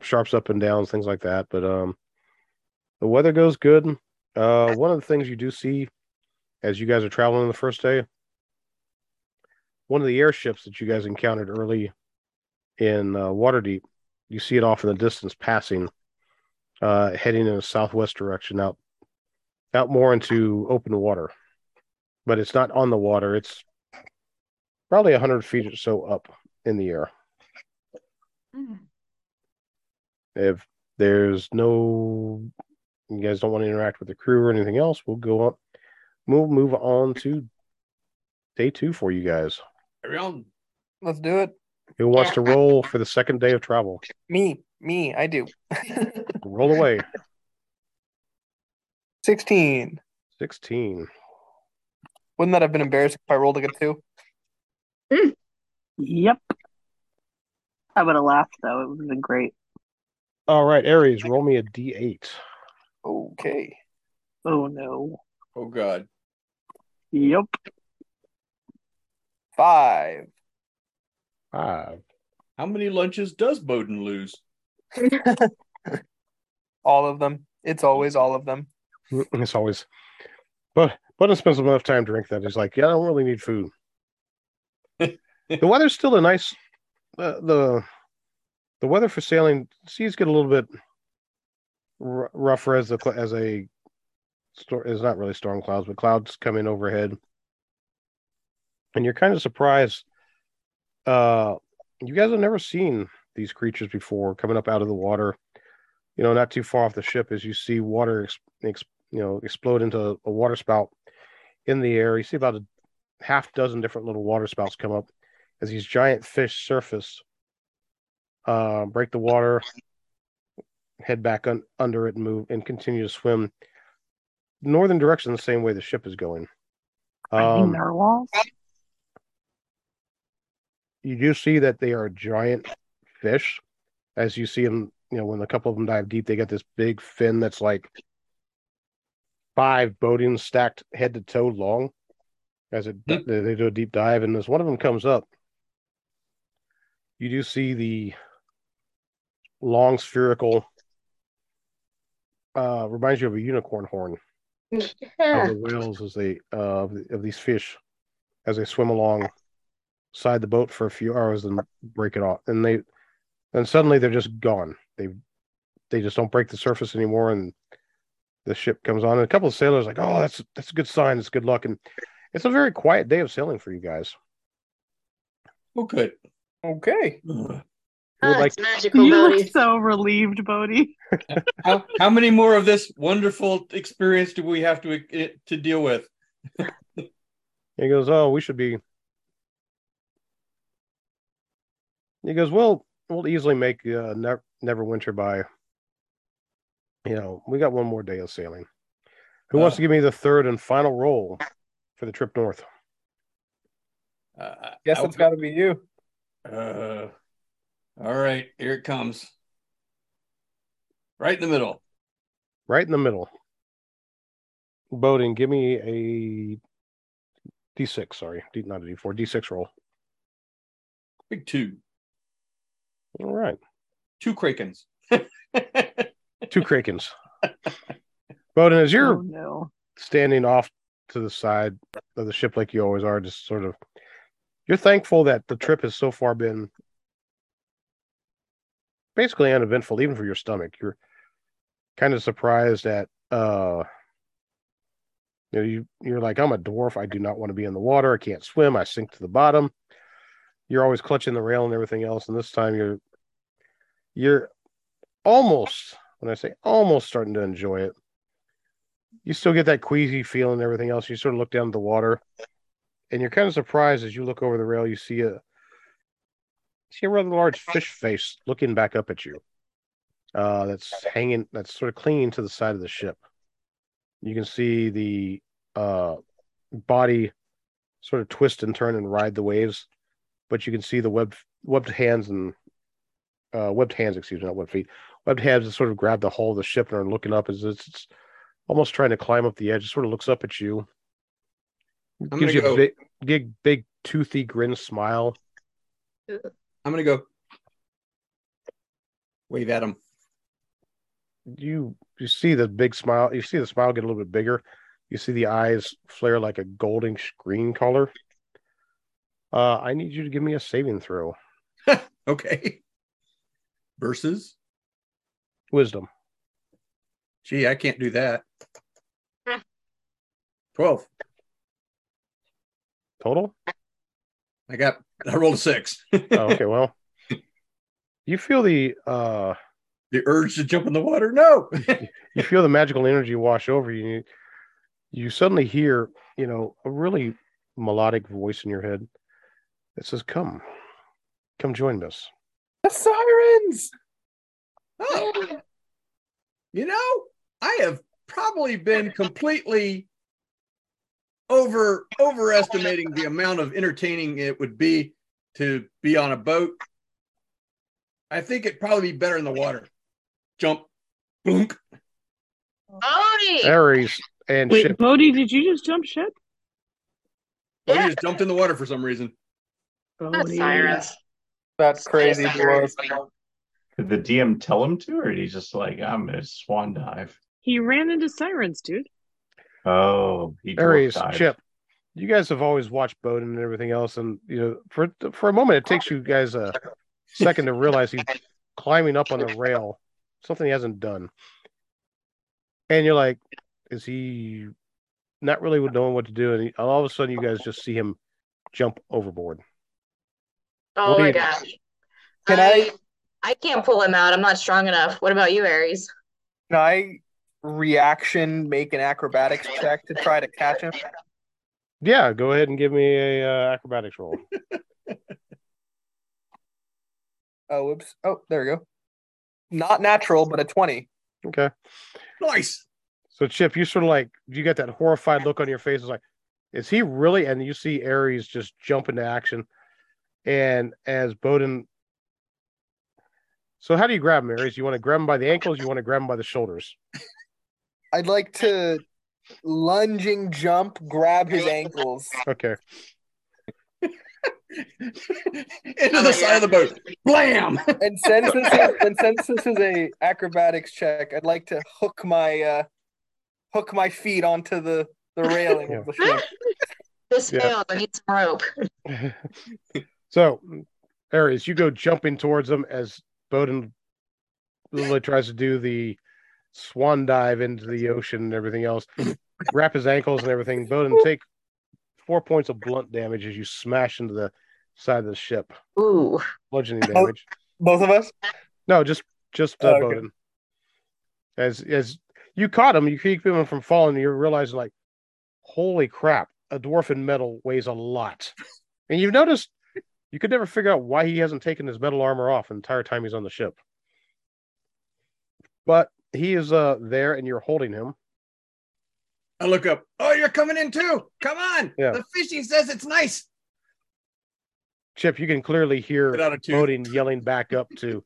sharps up and downs, things like that. But the weather goes good. One of the things you do see as you guys are traveling on the first day, one of the airships that you guys encountered early in Waterdeep, you see it off in the distance passing, heading in a southwest direction out more into open water, but it's not on the water. It's probably 100 feet or so up in the air. Mm. If there's no, you guys don't want to interact with the crew or anything else, we'll go up. We'll move on to day 2 for you guys. Let's do it. Who wants to roll for the second day of travel? Me, I do. Roll away. 16. Wouldn't that have been embarrassing if I rolled like a 2? Mm. Yep. I would have laughed, though. It would have been great. All right, Aries, roll me a d8. Okay. Oh, no. Oh, God. Yep. 5. 5. How many lunches does Bowdin lose? All of them. It's always all of them. It's always. But it spends enough time to drink that he's like, yeah, I don't really need food. The weather's still a nice. The weather for sailing, seas get a little bit rougher as a storm. It's not really storm clouds, but clouds come in overhead, and you're kind of surprised. You guys have never seen these creatures before coming up out of the water. You know, not too far off the ship, as you see water, explode into a water spout in the air. You see about a half dozen different little water spouts come up as these giant fish surface, break the water, head back under it, and move and continue to swim northern direction the same way the ship is going. Narwhals. You do see that they are giant fish, as you see them. You know, when a couple of them dive deep, they get this big fin that's like 5 boatings stacked head to toe long as they do a deep dive. And as one of them comes up, you do see the long spherical, reminds you of a unicorn horn of the whales of these fish as they swim alongside the boat for a few hours and break it off. And suddenly they're just gone. They just don't break the surface anymore, and the ship comes on. And a couple of sailors are like, oh, that's a good sign. It's good luck. And it's a very quiet day of sailing for you guys. Oh, good. Okay. Magical, you look so relieved, Bodhi. How many more of this wonderful experience do we have to deal with? He goes, oh, we should be. He goes, well, we'll easily make Neverwinter by, we got one more day of sailing. Who wants to give me the third and final roll for the trip north? Guess it's got to be you. All right, here it comes. Right in the middle. Right in the middle. Bowdin, give me a D6, sorry. Not a D4, D6 roll. Big 2. All right. 2 Krakens. 2 Krakens. Bowdin, as you're standing off to the side of the ship like you always are, just sort of, you're thankful that the trip has so far been basically uneventful, even for your stomach. You're kind of surprised that, you're like, I'm a dwarf. I do not want to be in the water. I can't swim. I sink to the bottom. You're always clutching the rail and everything else, and this time you're almost, when I say almost, starting to enjoy it. You still get that queasy feeling and everything else. You sort of look down at the water, and you're kind of surprised as you look over the rail. You see a rather large fish face looking back up at you. That's sort of clinging to the side of the ship. You can see the body sort of twist and turn and ride the waves. But you can see the webbed hands that sort of grab the hull of the ship and are looking up as it's almost trying to climb up the edge. It sort of looks up at you. It gives you a big toothy grin smile. I'm going to go wave at him. You see the big smile. You see the smile get a little bit bigger. You see the eyes flare like a golden green color. I need you to give me a saving throw. Okay. Versus? Wisdom. Gee, I can't do that. 12. Total? I rolled a 6. Okay, well. You feel the urge to jump in the water? No! You feel the magical energy wash over you. You suddenly hear, a really melodic voice in your head. It says, come join us. The sirens! Oh. I have probably been completely overestimating the amount of entertaining it would be to be on a boat. I think it'd probably be better in the water. Jump. Boonk. Bodhi! Aries and Wait, Chip. Bodhi, did you just jump ship? Yeah. He just jumped in the water for some reason. Cyrus. That's crazy. Did the DM tell him to, or did he just like, I'm going to swan dive? He ran into sirens, dude. Oh, he Aries, Chip, you guys have always watched Bowdin and everything else, and you know, for a moment, it takes you guys a second to realize he's climbing up on the rail, something he hasn't done. And you're like, is he not really knowing what to do? And all of a sudden, you guys just see him jump overboard. Oh my gosh! Can I can't pull him out. I'm not strong enough. What about you, Aries? Can I reaction make an acrobatics check to try to catch him? Yeah, go ahead and give me a acrobatics roll. Oh, oops. Oh, there we go. Not natural, but a 20. Okay. Nice. So, Chip, you sort of like, you got that horrified look on your face. It's like, is he really? And you see Aries just jump into action. And as Bowdin... So how do you grab him, Aries? You want to grab him by the ankles? You want to grab him by the shoulders? I'd like to lunging jump, grab his ankles. Okay. Into the side of the boat. Blam! And since this is a acrobatics check, I'd like to hook my feet onto the railing of the ship. This failed. I need some rope. So, Aries, you go jumping towards them as Bowdin literally tries to do the swan dive into the ocean and everything else. Wrap his ankles and everything. Bowdin, take 4 points of blunt damage as you smash into the side of the ship. Ooh. Bludgeoning damage. Both of us? No, just okay. Bowdin. As you caught him, you keep him from falling, and you're realizing, like, holy crap, a dwarf in metal weighs a lot. And you've noticed you could never figure out why he hasn't taken his metal armor off the entire time he's on the ship. But he is there, and you're holding him. I look up. Oh, you're coming in too. Come on. Yeah. The fishing says it's nice. Chip, you can clearly hear Bowdin yelling back up to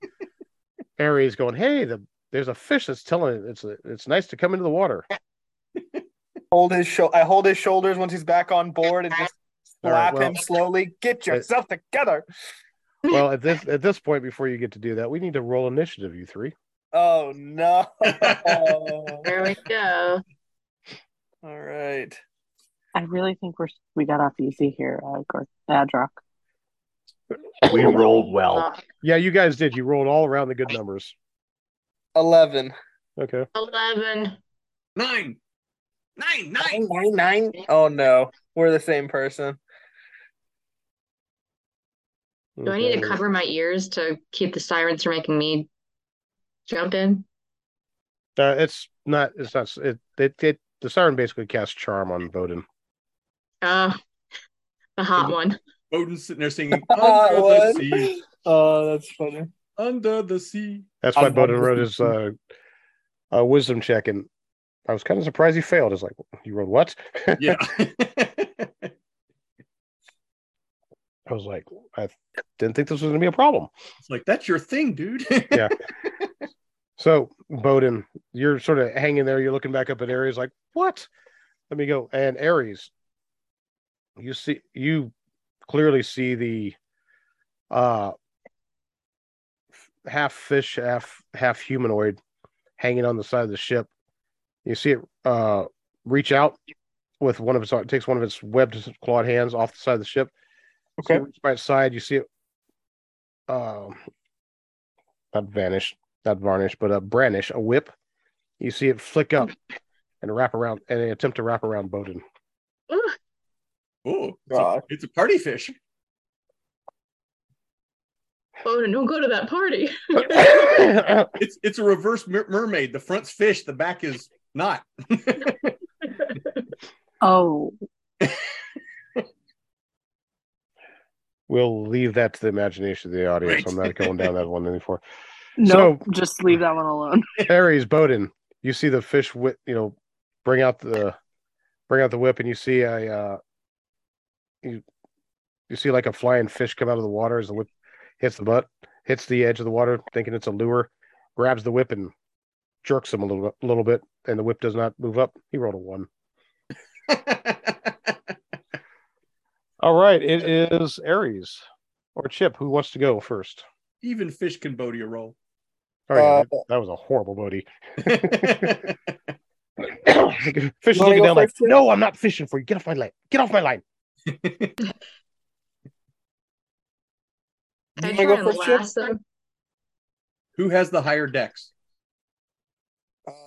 Aries going, hey, there's a fish that's telling it it's nice to come into the water. I hold his shoulders once he's back on board and just slap him slowly. Get yourself together. Well, at this point, before you get to do that, we need to roll initiative, you three. Oh, no. There we go. All right. I really think we got off easy here, Adrok. We rolled well. Yeah, you guys did. You rolled all around the good numbers. 11. Okay. 11. 9. 9. 9. 9. 9. Oh, no. We're the same person. Do I need to cover my ears to keep the sirens from making me jump in? The siren basically casts charm on Bowdin. The hot one. Bowdin's sitting there singing Under the Sea. Oh, that's funny. Under the Sea. That's why Bowdin wrote his wisdom check, and I was kind of surprised he failed. It's like, you wrote what? Yeah. I was like, I didn't think this was going to be a problem. It's like, that's your thing, dude. Yeah. So, Bowdin, you're sort of hanging there. You're looking back up at Aries like, what? Let me go. And Aries, you clearly see the half fish, half humanoid hanging on the side of the ship. You see it reach out with one of its, it takes one of its webbed clawed hands off the side of the ship. Okay. So by its side, you see it brandish a whip. You see it flick up and wrap around, and attempt to wrap around Bowdin. Oh, it's a party fish. Bowdin, don't go to that party. It's a reverse mermaid. The front's fish, the back is not. Oh. We'll leave that to the imagination of the audience. Right. I'm not going down that one anymore. No, so, just leave that one alone. Aries, Bowdin, you see the fish whip, bring out the whip, and you see you see like a flying fish come out of the water as the whip hits the edge of the water, thinking it's a lure, grabs the whip and jerks him a little bit, and the whip does not move up. He rolled a 1. All right, it is Aries or Chip. Who wants to go first? Even fish can Bodhi a roll. Sorry, that was a horrible Bodhi. Fish is looking down like, no, I'm not fishing for you. Get off my line. Get off my line. Who has the higher dex?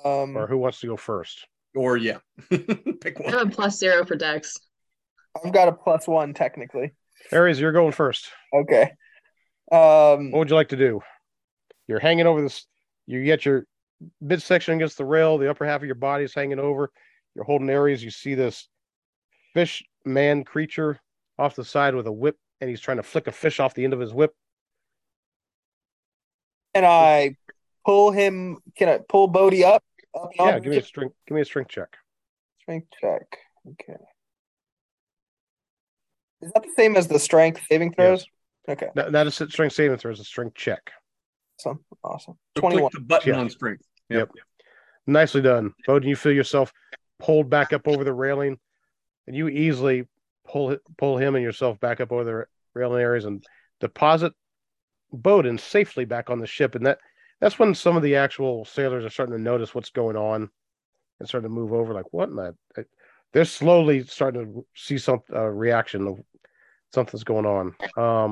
Or who wants to go first? Or yeah, pick one. I have a +0 for dex. I've got a +1 technically. Aries, you're going first. Okay. What would you like to do? You're hanging over this. You get your midsection against the rail. The upper half of your body is hanging over. You're holding Aries. You see this fish man creature off the side with a whip, and he's trying to flick a fish off the end of his whip. And I pull him. Can I pull Bodhi up? Yeah, give me a strength. Give me a strength check. Strength check. Okay. Is that the same as the strength saving throws? Yes. Okay. That is strength saving throws. A strength check. Awesome. 21. Click the button on strength. Yep. Nicely done, Bowdin. You feel yourself pulled back up over the railing, and you easily pull him and yourself back up over the railing areas and deposit Bowdin safely back on the ship. And that's when some of the actual sailors are starting to notice what's going on and starting to move over. Like, what? They're slowly starting to see some reaction of something's going on.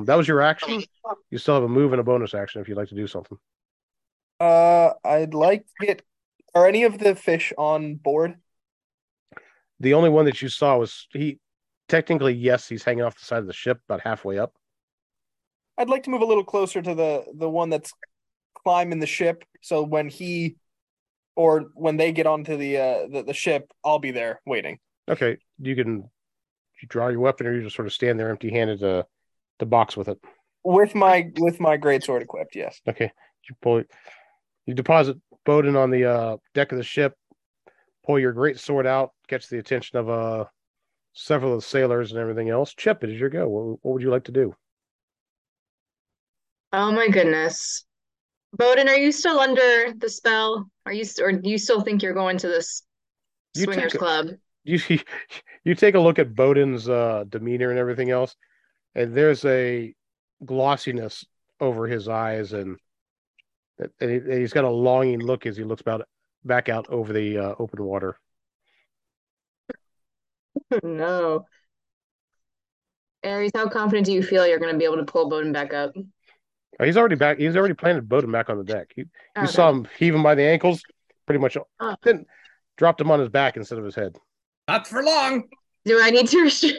That was your action. You still have a move and a bonus action if you'd like to do something. I'd like to get... Are any of the fish on board? The only one that you saw was... Technically, yes, he's hanging off the side of the ship about halfway up. I'd like to move a little closer to the one that's climbing the ship. So when he... Or when they get onto the ship, I'll be there waiting. Okay, you draw your weapon, or you just sort of stand there empty-handed to box with it. With my greatsword equipped, yes. Okay, you deposit Bowdin on the deck of the ship, pull your greatsword out, catch the attention of several of the sailors and everything else. Chip, it is your go. What would you like to do? Oh my goodness. Bowdin, are you still under the spell? Or do you still think you're going to this swingers club? You take a look at Bowdin's demeanor and everything else, and there's a glossiness over his eyes, and he's got a longing look as he looks back out over the open water. No. Aries, how confident do you feel you're going to be able to pull Bowdin back up? He's already back. He's already planted Bowdin back on the deck. You saw him heave him by the ankles, pretty much. Then dropped him on his back instead of his head. Not for long. Do I need to restrain?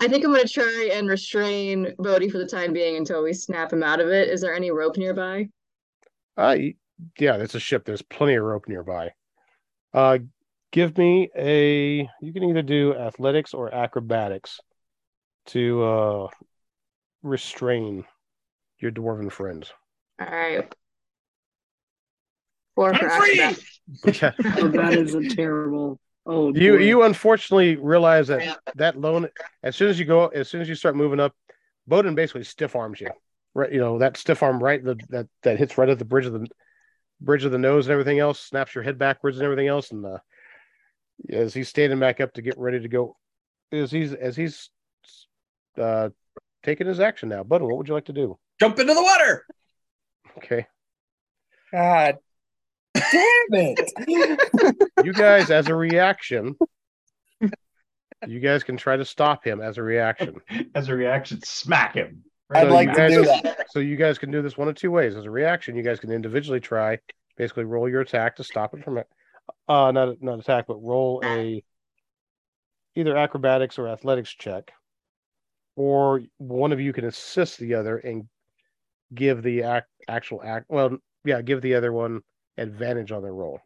I think I'm going to try and restrain Bodhi for the time being until we snap him out of it. Is there any rope nearby? Yeah, it's a ship. There's plenty of rope nearby. Give me a. You can either do athletics or acrobatics to restrain your dwarven friends. All right. Yeah. Oh, that is a terrible. Oh, you unfortunately realize that loan as soon as you start moving up, Bowdin basically stiff arms you. Right, that stiff arm that hits right at the bridge of the nose and everything else, snaps your head backwards and everything else, and as he's standing back up to get ready to go, as he's taking his action now. Bowdin, what would you like to do? Jump into the water. Okay. God damn it. You guys, as a reaction, you guys can try to stop him as a reaction. As a reaction, smack him. Right? I'd like to do that. So you guys can do this one of two ways. As a reaction, you guys can individually try, basically roll your attack to stop it from it. Not attack, but roll either acrobatics or athletics check. Or one of you can assist the other and give the give the other one advantage on their roll.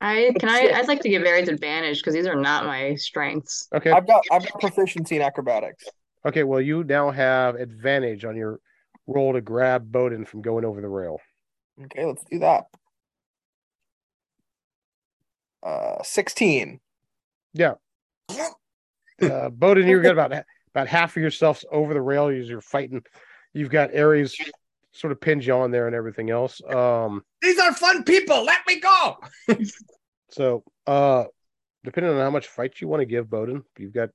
I'd like to give Aries advantage because these are not my strengths. Okay. I've got proficiency in acrobatics. Okay, well you now have advantage on your roll to grab Bowdin from going over the rail. Okay, let's do that. 16. Yeah. Bowdin, you've got about half of yourself's over the rail as you're fighting. You've got Aries sort of pinned you on there and everything else. These are fun people. Let me go. So, depending on how much fight you want to give Bowdin, you've got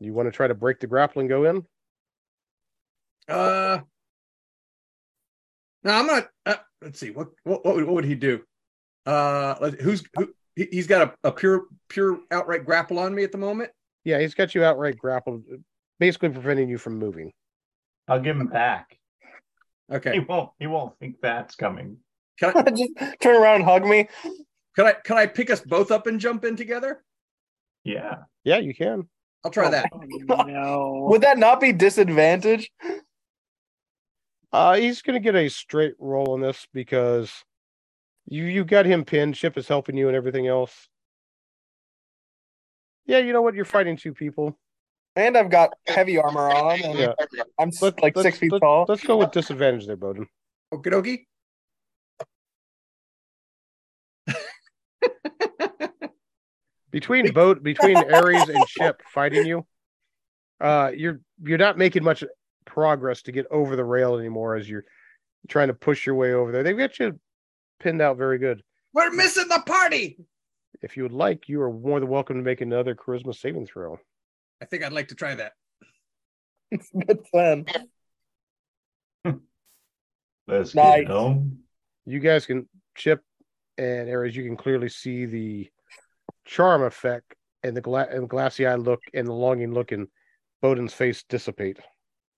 You want to try to break the grapple and go in? No, I'm not. Let's see. What would he do? He's got a pure outright grapple on me at the moment. Yeah, he's got you outright grappled, basically preventing you from moving. I'll give him back. Okay. He won't think that's coming. Can I just turn around and hug me? Can I pick us both up and jump in together? Yeah. Yeah, you can. I'll try that. No. Would that not be disadvantage? He's going to get a straight roll on this because you got him pinned. Chip is helping you and everything else. Yeah, you know what? You're fighting two people. And I've got heavy armor on. And yeah. I'm like 6 feet tall. Let's go with disadvantage there, Bowdin. Okie dokie. Between Aries and Chip fighting you, you're not making much progress to get over the rail anymore as you're trying to push your way over there. They've got you pinned out very good. We're missing the party. If you would like, you are more than welcome to make another charisma saving throw. I think I'd like to try that. It's a good plan. Let's get home. You guys can, Chip and Aries, you can clearly see the charm effect and the glassy eye look and the longing look in Bowdin's face dissipate.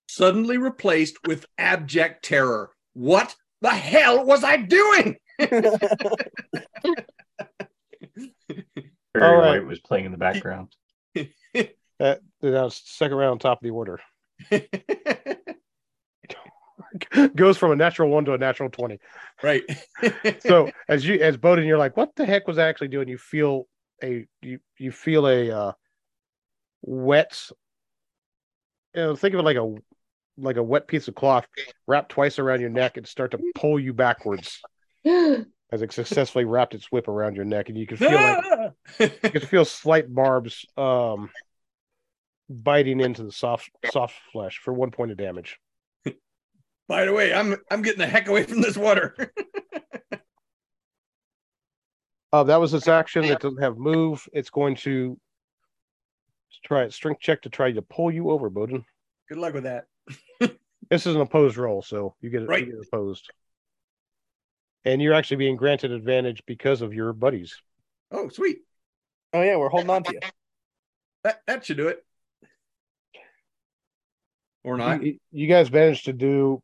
Suddenly replaced with abject terror. What the hell was I doing? Barry White was playing in the background. That was second round, top of the order. Goes from a natural 1 to a natural 20. Right. So as Bowdin, you're like, what the heck was I actually doing? You feel a wet, think of it like a wet piece of cloth wrapped twice around your neck and start to pull you backwards as it successfully wrapped its whip around your neck, and you can feel slight barbs biting into the soft flesh for 1 point of damage. By the way, I'm getting the heck away from this water. That was its action. It doesn't have move. It's going to try a strength check to try to pull you over, Bowdin. Good luck with that. This is an opposed roll, so you get it right. Opposed. And you're actually being granted advantage because of your buddies. Oh, sweet. Oh, yeah, we're holding on to you. That should do it. Or not. You guys managed to do...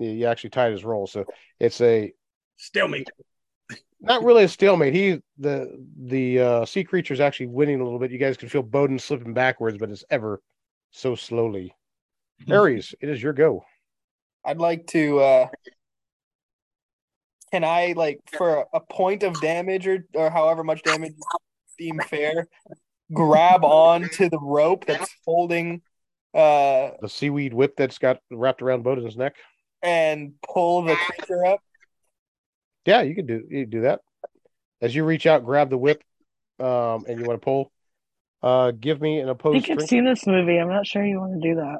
You actually tied his roll, so it's a... Stalemate. Not really a stalemate. The sea creature is actually winning a little bit. You guys can feel Bowdin slipping backwards, but it's ever so slowly. Aries, it is your go. I'd like to... Can I, like, for a point of damage or however much damage you deem fair, grab on to the rope that's holding... the seaweed whip that's got wrapped around Bowdin's neck? And pull the creature up? Yeah, you can do that. As you reach out, grab the whip, and you want to pull. Give me an opposed strength. I think I've seen this movie. I'm not sure you want to do that.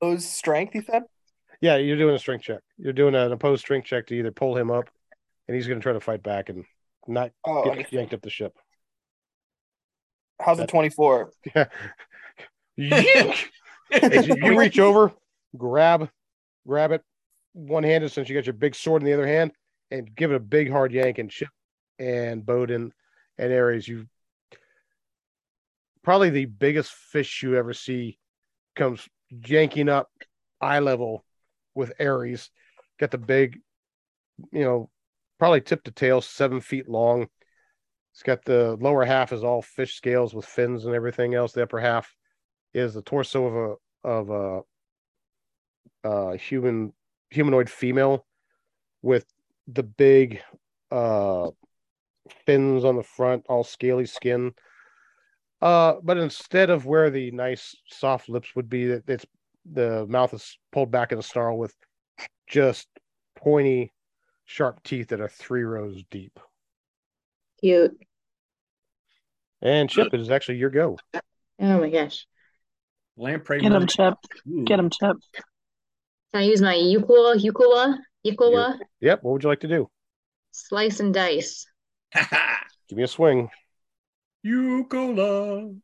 Opposed strength, you said? Yeah, you're doing a strength check. You're doing an opposed strength check to either pull him up, and he's going to try to fight back and not get yanked up the ship. How's a 24? Yeah. As you reach over, grab it one-handed since you got your big sword in the other hand, and give it a big hard yank, and Chip and Bowdin and Aries, you probably the biggest fish you ever see comes yanking up eye level with Aries. Got the big, probably tip to tail, 7 feet long. It's got the lower half is all fish scales with fins and everything else. The upper half is the torso of a humanoid female with the big fins on the front, all scaly skin. But instead of where the nice soft lips would be, the mouth is pulled back in a snarl with just pointy, sharp teeth that are 3 rows deep. Cute. And Chip, it is actually your go. Oh my gosh. Lamprey. Get him, Chip. Ooh. Get him, Chip. Can I use my Ukula? Yep. What would you like to do? Slice and dice. Give me a swing. Ukula.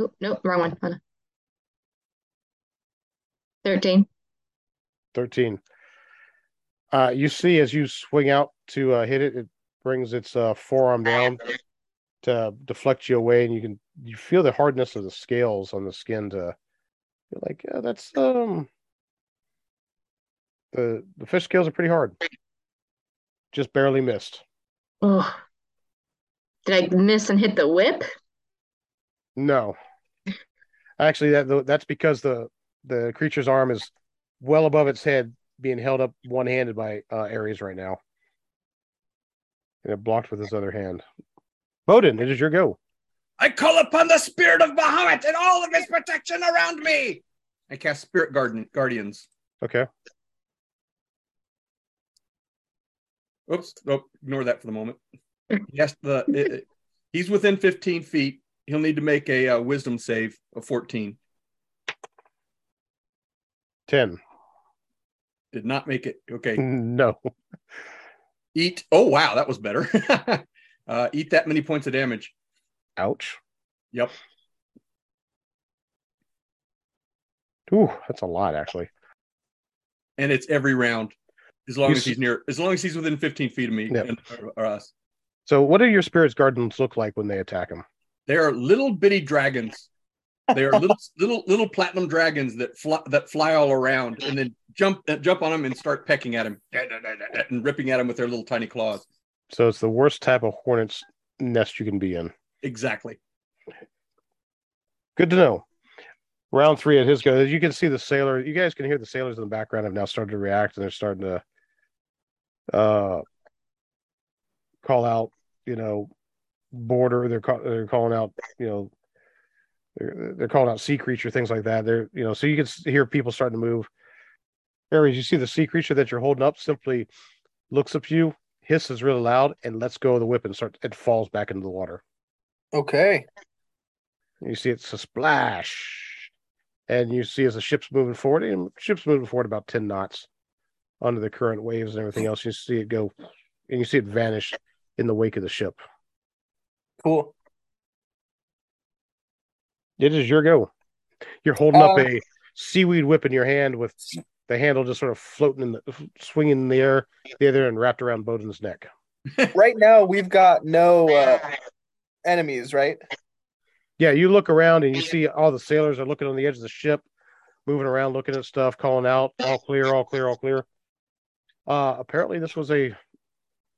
Oh, no, wrong one. Hold on. 13. 13. You see as you swing out to hit it, it brings its forearm down to deflect you away, and you feel the hardness of the scales on the skin to feel like, yeah, that's the fish scales are pretty hard. Just barely missed. Oh. Did I miss and hit the whip? No. Actually, that's because the creature's arm is well above its head, being held up one-handed by Aries right now. And it blocked with his other hand. Bowdin, it is your go. I call upon the spirit of Bahamut and all of his protection around me! I cast Spirit Guardians. Okay. Oops. Nope. Ignore that for the moment. Yes, he's within 15 feet. He'll need to make a wisdom save of 14. 10. Did not make it. Okay. No. Eat. Oh, wow. That was better. Eat that many points of damage. Ouch. Yep. Ooh, that's a lot, actually. And it's every round. As long as he's near, as long as he's within 15 feet of me, yep, or us. So, what do your spirits' guardians look like when they attack him? They are little bitty dragons. They are little platinum dragons that fly all around and then jump on him and start pecking at him and ripping at him with their little tiny claws. So it's the worst type of hornet's nest you can be in. Exactly. Good to know. Round three at his go. You can see the sailor. You guys can hear the sailors in the background have now started to react, and they're starting to call out, you know, border. They're calling out, you know, they're calling out sea creature, things like that. They're, you know, so you can hear people starting to move. Aries, you see the sea creature that you're holding up simply looks at you, hisses really loud, and lets go of the whip and it falls back into the water. Okay. And you see it's a splash, and you see as the ship's moving forward, and about 10 knots under the current waves and everything else. You see it go, and you see it vanish in the wake of the ship. Cool. It is your go. You're holding up a seaweed whip in your hand with the handle just sort of floating swinging in the air, and wrapped around Bowdin's neck. Right now, we've got no enemies, right? Yeah, you look around and you see all the sailors are looking on the edge of the ship, moving around, looking at stuff, calling out, all clear, all clear, all clear. Apparently, this was a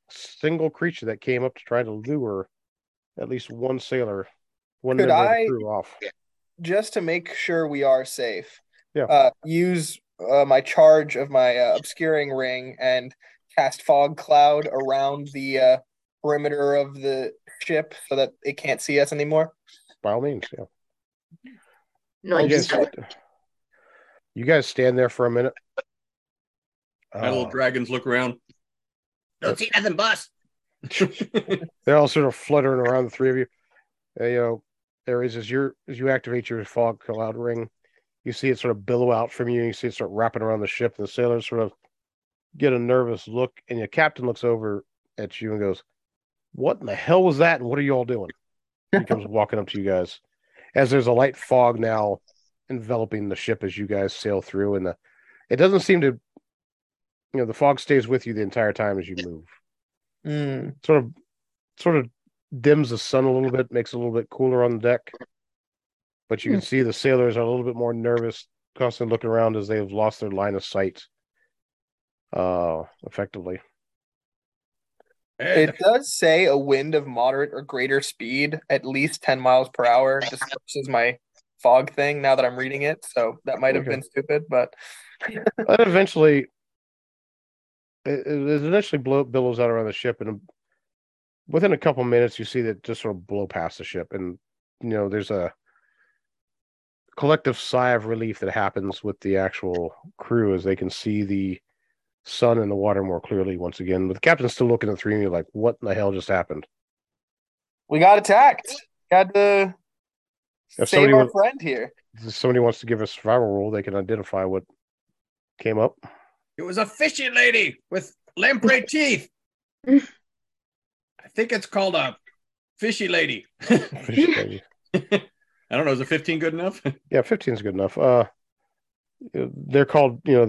single creature that came up to try to lure at least one sailor, one member of the crew off. Just to make sure we are safe, use my charge of my obscuring ring and cast fog cloud around the perimeter of the ship so that it can't see us anymore? By all means, yeah. No, you guys stand there for a minute. My little dragons look around. Don't see nothing, boss. They're all sort of fluttering around the three of you. You know, Aries, as you activate your fog cloud ring, you see it sort of billow out from you, and you see it start wrapping around the ship, and the sailors sort of get a nervous look, and your captain looks over at you and goes, "What in the hell was that, and what are you all doing?" He comes walking up to you guys, as there's a light fog now enveloping the ship as you guys sail through, and it doesn't seem to, you know, the fog stays with you the entire time as you move. Sort of dims the sun a little bit, makes it a little bit cooler on the deck. But you can see the sailors are a little bit more nervous, constantly looking around as they have lost their line of sight, effectively. It does say a wind of moderate or greater speed, at least 10 miles per hour, disperses my fog thing now that I'm reading it, so that might have been stupid, but... But eventually... It eventually billows out around the ship, and within a couple minutes, you see that just sort of blow past the ship, and you know there's a collective sigh of relief that happens with the actual crew as they can see the sun and the water more clearly once again. But the captain's still looking at three of you like, "What in the hell just happened? We got attacked. Got to save our friend here." If somebody wants to give a survival roll, they can identify what came up. It was a fishy lady with lamprey teeth. I think it's called a fishy lady. Fishy lady. I don't know. Is it 15 good enough? Yeah, 15 is good enough. They're called, you know,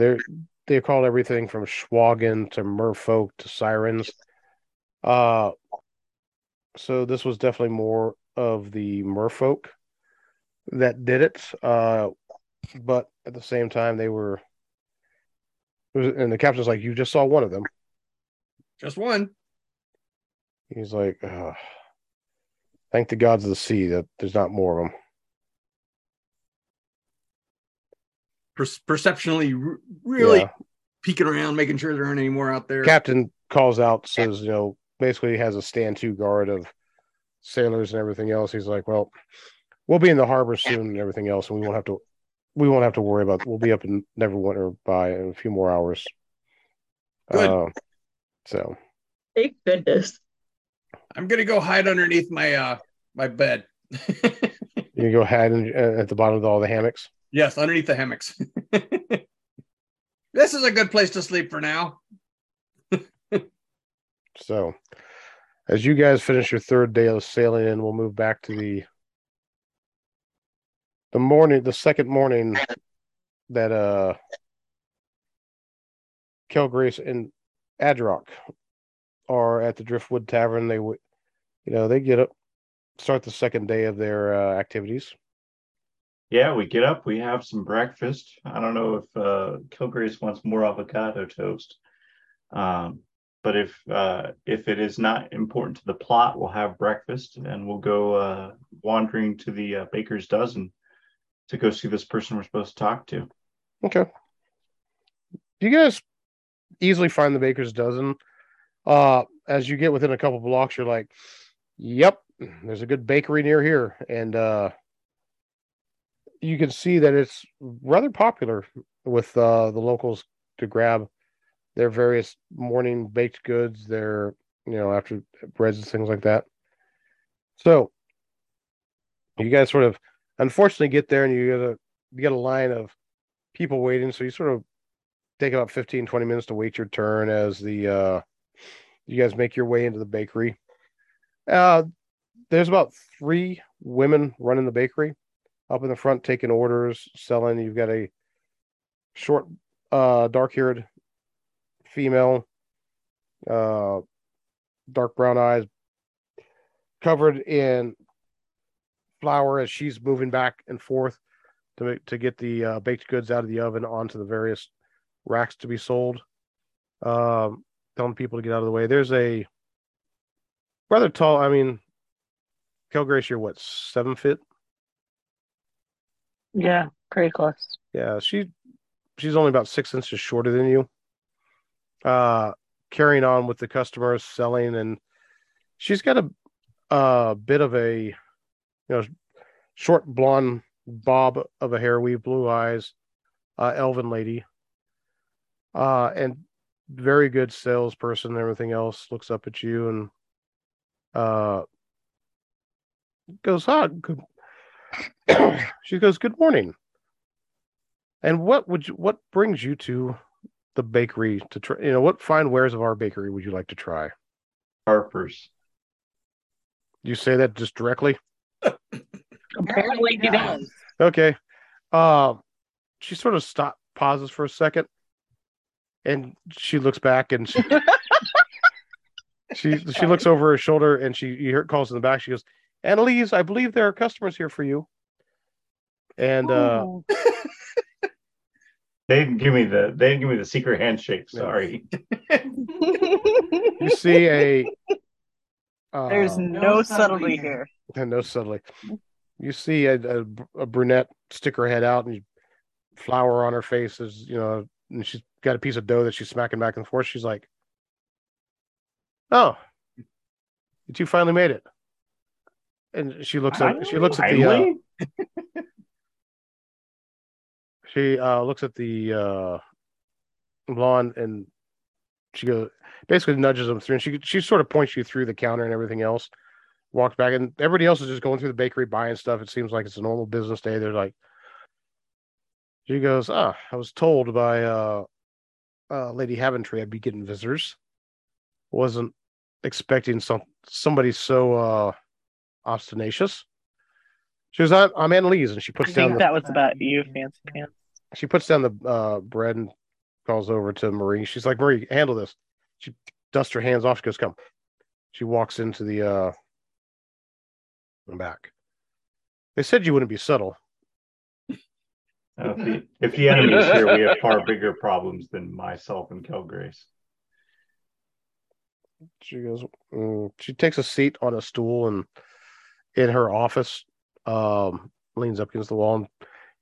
they're called everything from Schwagen to merfolk to sirens. So this was definitely more of the merfolk that did it. But at the same time, they were. And the captain's like, "You just saw one of them. Just one." He's like, "Thank the gods of the sea that there's not more of them." Perceptionally, really peeking around, making sure there aren't any more out there. Captain calls out, says, "You know, basically has a stand-to guard of sailors and everything else." He's like, "Well, we'll be in the harbor soon and everything else, and we won't have to worry about. We'll be up in Neverwinter by in a few more hours." Good. So, thank goodness. I'm gonna go hide underneath my my bed. You go hide at the bottom of all the hammocks. Yes, underneath the hammocks. This is a good place to sleep for now. So, as you guys finish your third day of sailing in, we'll move back to the morning, the second morning that Kelgrace and Adrok are at the Driftwood Tavern. They would, you know, they get up, start the second day of their activities. Yeah, we get up, we have some breakfast. I don't know if Kelgrace wants more avocado toast, but if it is not important to the plot, we'll have breakfast and we'll go wandering to the Baker's Dozen to go see this person we're supposed to talk to. Okay. You guys easily find the Baker's Dozen. As you get within a couple blocks, you're like, "Yep, there's a good bakery near here," and you can see that it's rather popular with the locals to grab their various morning baked goods, their, you know, after breads and things like that. So you guys sort of unfortunately get there and you get a line of people waiting. So you sort of take about 15, 20 minutes to wait your turn as the you guys make your way into the bakery. There's about 3 women running the bakery. Up in the front, taking orders, selling. You've got a short, dark-haired female, dark brown eyes, covered in flour as she's moving back and forth to get the baked goods out of the oven onto the various racks to be sold, telling people to get out of the way. There's a rather tall, I mean, Kelgrace, you're what, 7 feet? Yeah, pretty close. Yeah, she's only about 6 inches shorter than you. Carrying on with the customers, selling, and she's got a bit of a, you know, short blonde bob of a hair weave, blue eyes, elven lady, and very good salesperson and everything else. Looks up at you and goes, "Ah, good." She goes, "Good morning. And what brings you to the bakery to try? You know, what fine wares of our bakery would you like to try?" "Harpers." "You say that just directly?" Apparently he does. Okay. She sort of pauses for a second, and she looks back and she looks over her shoulder, and you hear it calls in the back. She goes, "Annalise, I believe there are customers here for you." And they didn't give me the secret handshake. Sorry. You see a there's no subtlety here. No subtlety. You see a brunette stick her head out and flour on her face, is, you know, and she's got a piece of dough that she's smacking back and forth. She's like, "Oh, you two finally made it." And she looks at the she looks at the blonde, and she goes, basically nudges them through, and she sort of points you through the counter and everything else, walks back, and everybody else is just going through the bakery buying stuff. It seems like it's a normal business day. They're like, she goes, "Ah, I was told by Lady Haventree I'd be getting visitors. Wasn't expecting somebody so obstinacious. She was on, I'm Annalise, and she puts down. That was about you, Fancy Pants. She puts down the bread and calls over to Marie. She's like, Marie, handle this. She dusts her hands off. She goes, come. She walks into the back. They said you wouldn't be subtle. If the enemy's here, we have far bigger problems than myself and Kelgrace. She goes. She takes a seat on a stool and in her office. Leans up against the wall, and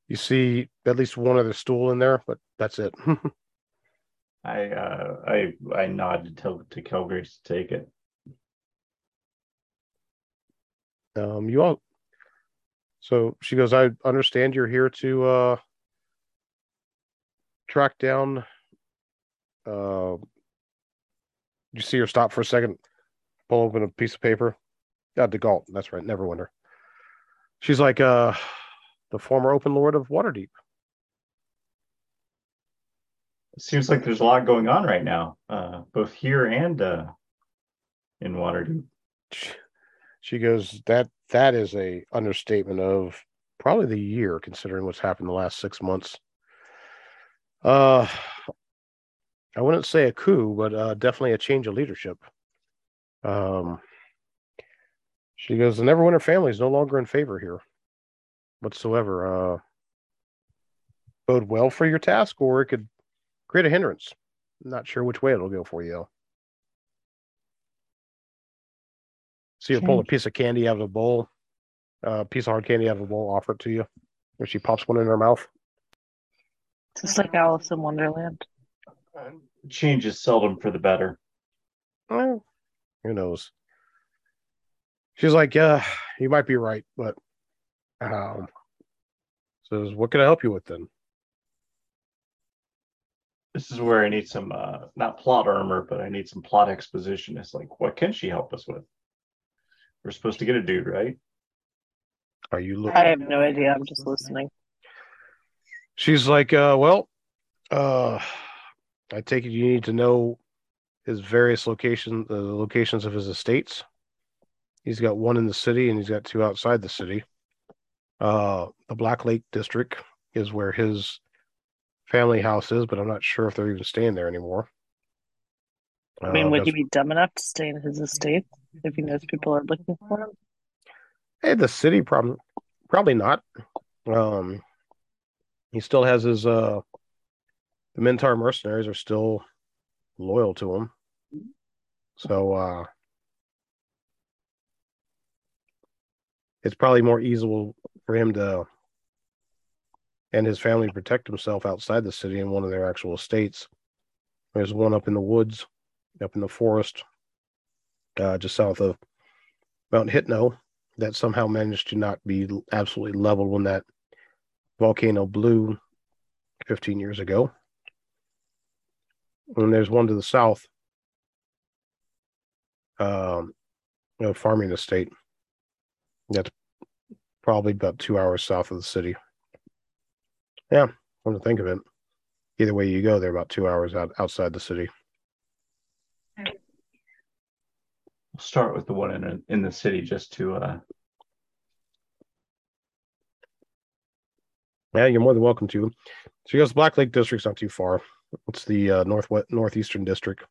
you see at least one other stool in there, but that's it. I nod to Kelgrace to take it. You all. So she goes, I understand you're here to track down. You see her stop for a second, pull open a piece of paper. Degault, that's right, Neverwinter. She's like the former Open Lord of Waterdeep. It seems like there's a lot going on right now, both here and in Waterdeep. She goes, that is a understatement of probably the year, considering what's happened the last 6 months. I wouldn't say a coup, but definitely a change of leadership. She goes, the Neverwinter family is no longer in favor here whatsoever. Bode well for your task, or it could create a hindrance. I'm not sure which way it'll go for you. So you pull a piece of candy out of a bowl, a piece of hard candy out of a bowl, offer it to you. If she pops one in her mouth. It's just like Alice in Wonderland. Change is seldom for the better. Well, who knows? She's like, yeah, you might be right, but says, what can I help you with then? This is where I need some, not plot armor, but I need some plot exposition. It's like, what can she help us with? We're supposed to get a dude, right? Are you looking? I have no idea. I'm just listening. She's like, I take it you need to know his various locations, the locations of his estates. He's got one in the city, and he's got two outside the city. The Black Lake District is where his family house is, but I'm not sure if they're even staying there anymore. I mean, would he be dumb enough to stay in his estate if he knows people are looking for him? Hey, the city probably not. He still has his... the Mintarn mercenaries are still loyal to him. So... it's probably more easy for him to and his family protect himself outside the city in one of their actual estates. There's one up in the woods, up in the forest, just south of Mount Hitno, that somehow managed to not be absolutely leveled when that volcano blew 15 years ago. And there's one to the south, a farming estate. That's probably about 2 hours south of the city. Yeah, come to think of it. Either way you go, they're about 2 hours outside the city. We'll start with the one in the city just to... Yeah, you're more than welcome to. So you go to Black Lake District's not too far. It's the northeastern district.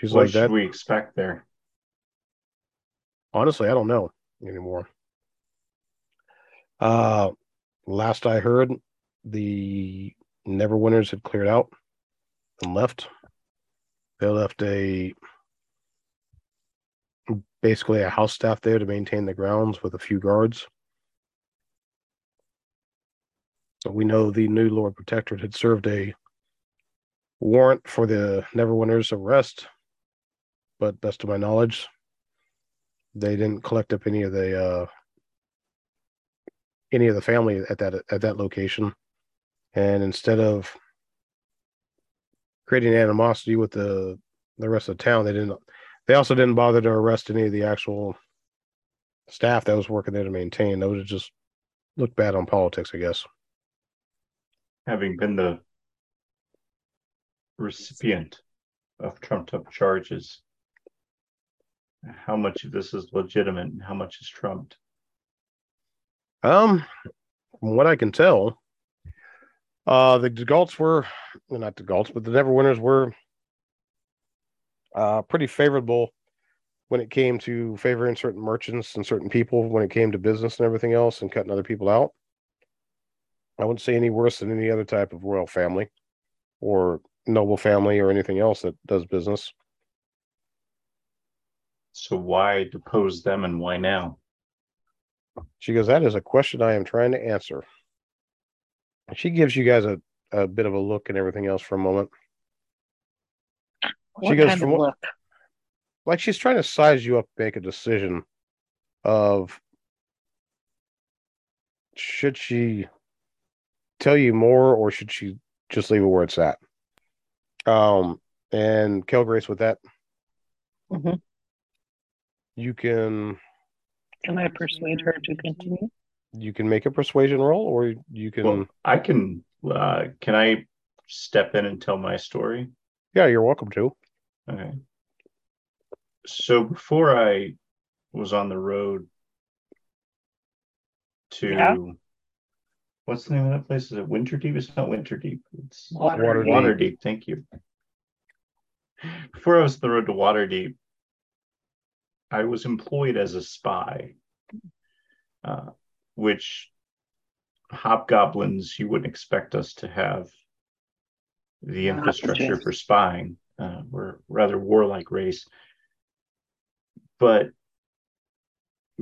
She's what like should that. We expect there? Honestly, I don't know anymore. Last I heard, the Neverwinters had cleared out and left. They left basically a house staff there to maintain the grounds with a few guards. But we know the new Lord Protector had served a warrant for the Neverwinter's arrest. But best of my knowledge, they didn't collect up any of the family at that location, and instead of creating animosity with the rest of the town, they also didn't bother to arrest any of the actual staff that was working there to maintain. Those just looked bad on politics, I guess. Having been the recipient of trumped-up charges. how much of this is legitimate and how much is trumped? From what I can tell, the Degaults were, well, not Degaults, but the Neverwinters were pretty favorable when it came to favoring certain merchants and certain people when it came to business and everything else and cutting other people out. I wouldn't say any worse than any other type of royal family or noble family or anything else that does business. So why depose them and why now? She goes, that is a question I am trying to answer. She gives you guys a bit of a look and everything else for a moment. What she goes, kind of look? Like she's trying to size you up, make a decision of should she tell you more or should she just leave it where it's at? And Kelgrace with that. Mm-hmm. You can... Can I persuade her to continue? You can make a persuasion roll, or you can... Well, I can... can I step in and tell my story? Yeah, you're welcome to. Okay. So before I was on the road to... Yeah. What's the name of that place? Is it Winterdeep? It's not Winterdeep. It's Waterdeep. Waterdeep, thank you. Before I was on the road to Waterdeep, I was employed as a spy, which hobgoblins, you wouldn't expect us to have the infrastructure for spying. We're a rather warlike race. But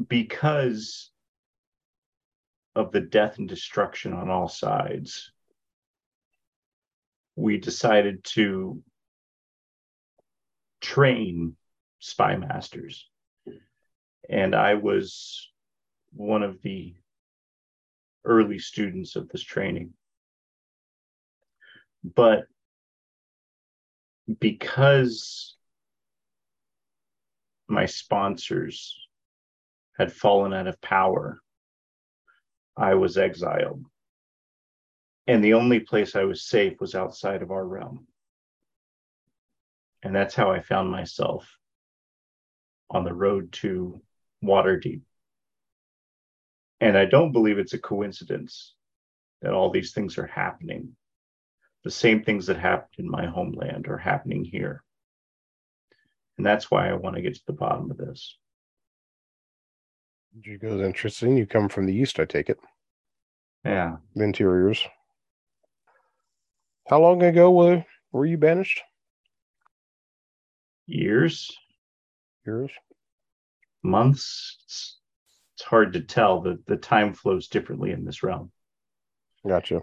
because of the death and destruction on all sides, we decided to train spy masters. And I was one of the early students of this training. But because my sponsors had fallen out of power, I was exiled. And the only place I was safe was outside of our realm. And that's how I found myself on the road to Waterdeep. And I don't believe it's a coincidence that all these things are happening. The same things that happened in my homeland are happening here. And that's why I want to get to the bottom of this. You go, interesting. You come from the east, I take it. Yeah. Interiors. How long ago were you banished? Years. Years? Months? It's hard to tell. The time flows differently in this realm. Gotcha.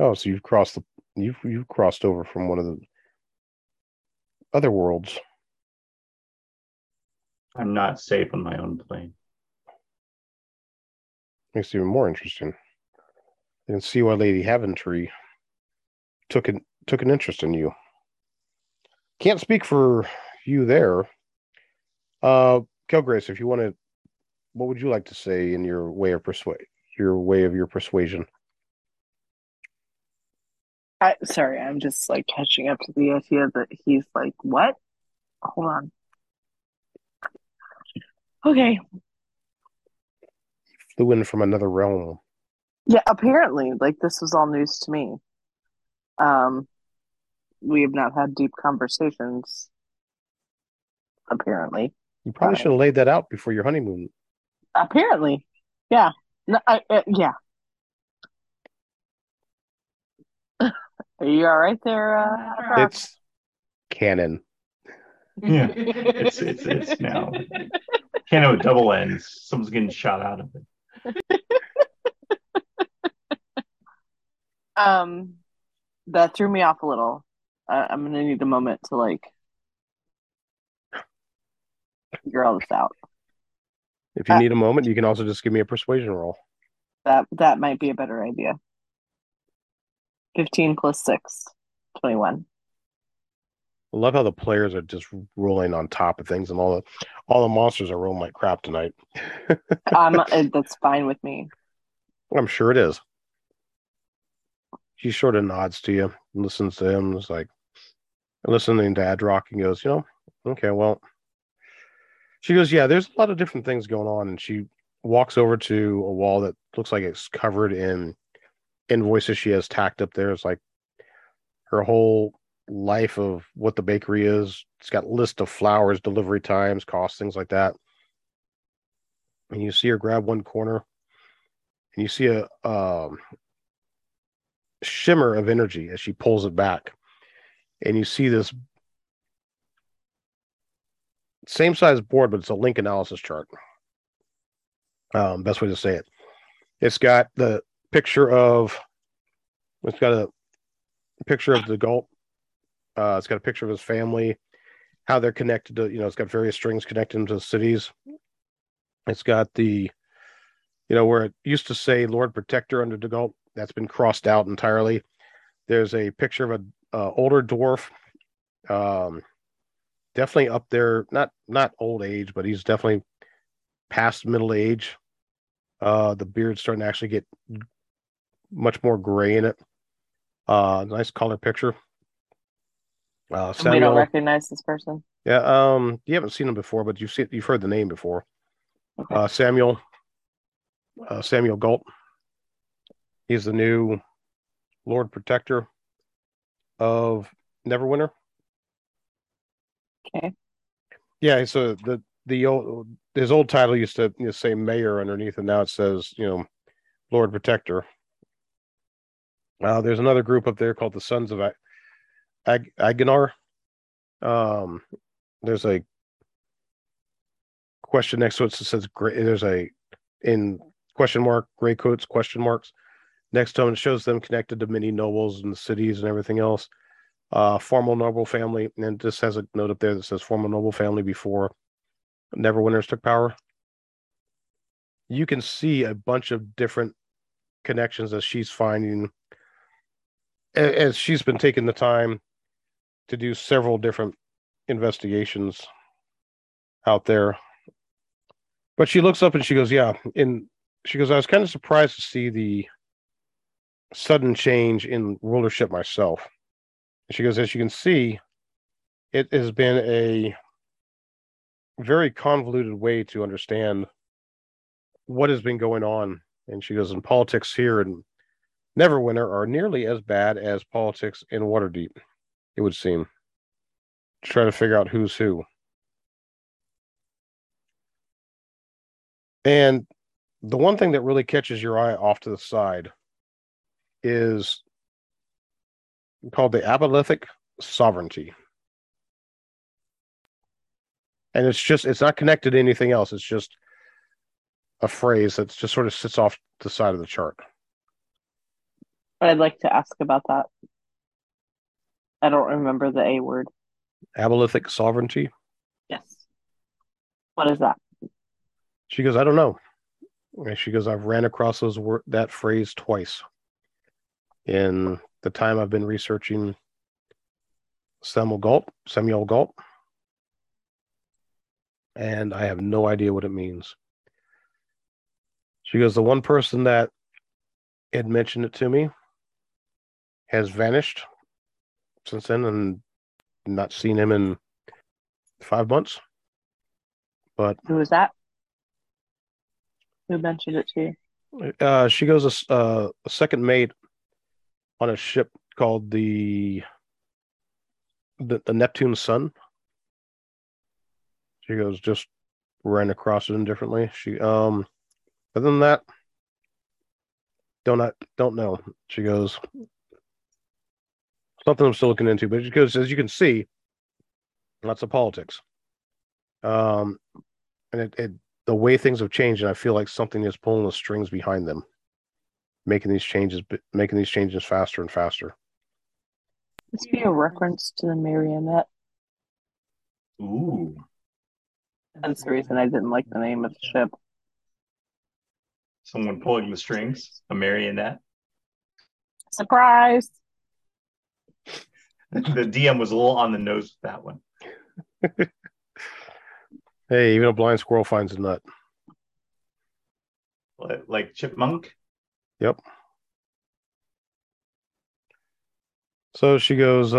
Oh, so you've crossed over from one of the other worlds. I'm not safe on my own plane. Makes it even more interesting. You can see why Lady Haventree took an interest in you. Can't speak for you there. Kelgrace, if you want to, what would you like to say in your way of persuasion? Sorry, I'm just like catching up to the idea that he's like, what? Hold on. Okay. Flew in from another realm. Yeah, apparently, like this was all news to me. We have not had deep conversations. Apparently. You probably should have laid that out before your honeymoon. Apparently. Yeah. No, yeah. Are you all right there? It's canon. Yeah. It's now. Canon with double ends. Someone's getting shot out of it. That threw me off a little. I'm going to need a moment to figure all this out. If you need a moment, you can also just give me a persuasion roll. That might be a better idea. 15 plus 6, 21. I love how the players are just rolling on top of things, and all the monsters are rolling like crap tonight. That's fine with me. I'm sure it is. She sort of nods to you and listens to him. It's like listening to Adrok and goes, okay, well, She goes, yeah, there's a lot of different things going on. And she walks over to a wall that looks like it's covered in invoices she has tacked up there. It's like her whole life of what the bakery is. It's got a list of flowers, delivery times, costs, things like that. And you see her grab one corner, and you see a shimmer of energy as she pulls it back. And you see this same size board, but it's a link analysis chart. Best way to say it. It's got the picture of, it's got a picture of Degault. It's got a picture of his family, how they're connected to, you know, it's got various strings connecting to the cities. It's got the, you know, where it used to say Lord Protector under Degault, that's been crossed out entirely. There's a picture of an older dwarf, definitely up there, not old age, but he's definitely past middle age. The beard's starting to actually get much more gray in it. Nice color picture. Samuel, we don't recognize this person. Yeah, you haven't seen him before, but you've heard the name before. Okay. Samuel Galt. He's the new Lord Protector of Neverwinter. Okay. Yeah, so the old, his old title used to say Mayor underneath, and now it says, you know, Lord Protector. There's another group up there called the Sons of Agonar. There's a question next to it that says there's a in question mark, gray coats, question marks. Next to them, it shows them connected to many nobles and cities and everything else. Formal noble family, and this has a note up there that says formal noble family before Neverwinters took power. You can see a bunch of different connections that she's finding as she's been taking the time to do several different investigations out there. But she looks up and she goes, yeah. And she goes, I was kind of surprised to see the sudden change in rulership myself. And she goes, as you can see, it has been a very convoluted way to understand what has been going on. And she goes, and politics here in Neverwinter are nearly as bad as politics in Waterdeep, it would seem. Try to figure out who's who. And the one thing that really catches your eye off to the side is called the Apolithic sovereignty. And it's just, it's not connected to anything else. It's just a phrase that just sort of sits off the side of the chart. But I'd like to ask about that. I don't remember the A word. Apolithic sovereignty? Yes. What is that? She goes, I don't know. And she goes, I've ran across that phrase twice in the time I've been researching Samuel Galt, and I have no idea what it means. She goes, the one person that had mentioned it to me has vanished since then, and not seen him in 5 months. But who was that? Who mentioned it to you? She goes, a second mate on a ship called the Neptune Sun. She goes, just ran across it indifferently. She other than that, don't know. She goes, something I'm still looking into, but she goes, as you can see, lots of politics. And it the way things have changed, and I feel like something is pulling the strings behind them, making these changes faster and faster. This be a reference to the Marionette. Ooh. That's the reason I didn't like the name of the ship. Someone pulling the strings? A marionette? Surprise! The DM was a little on the nose with that one. Hey, even a blind squirrel finds a nut. Like chipmunk? Yep. So she goes, I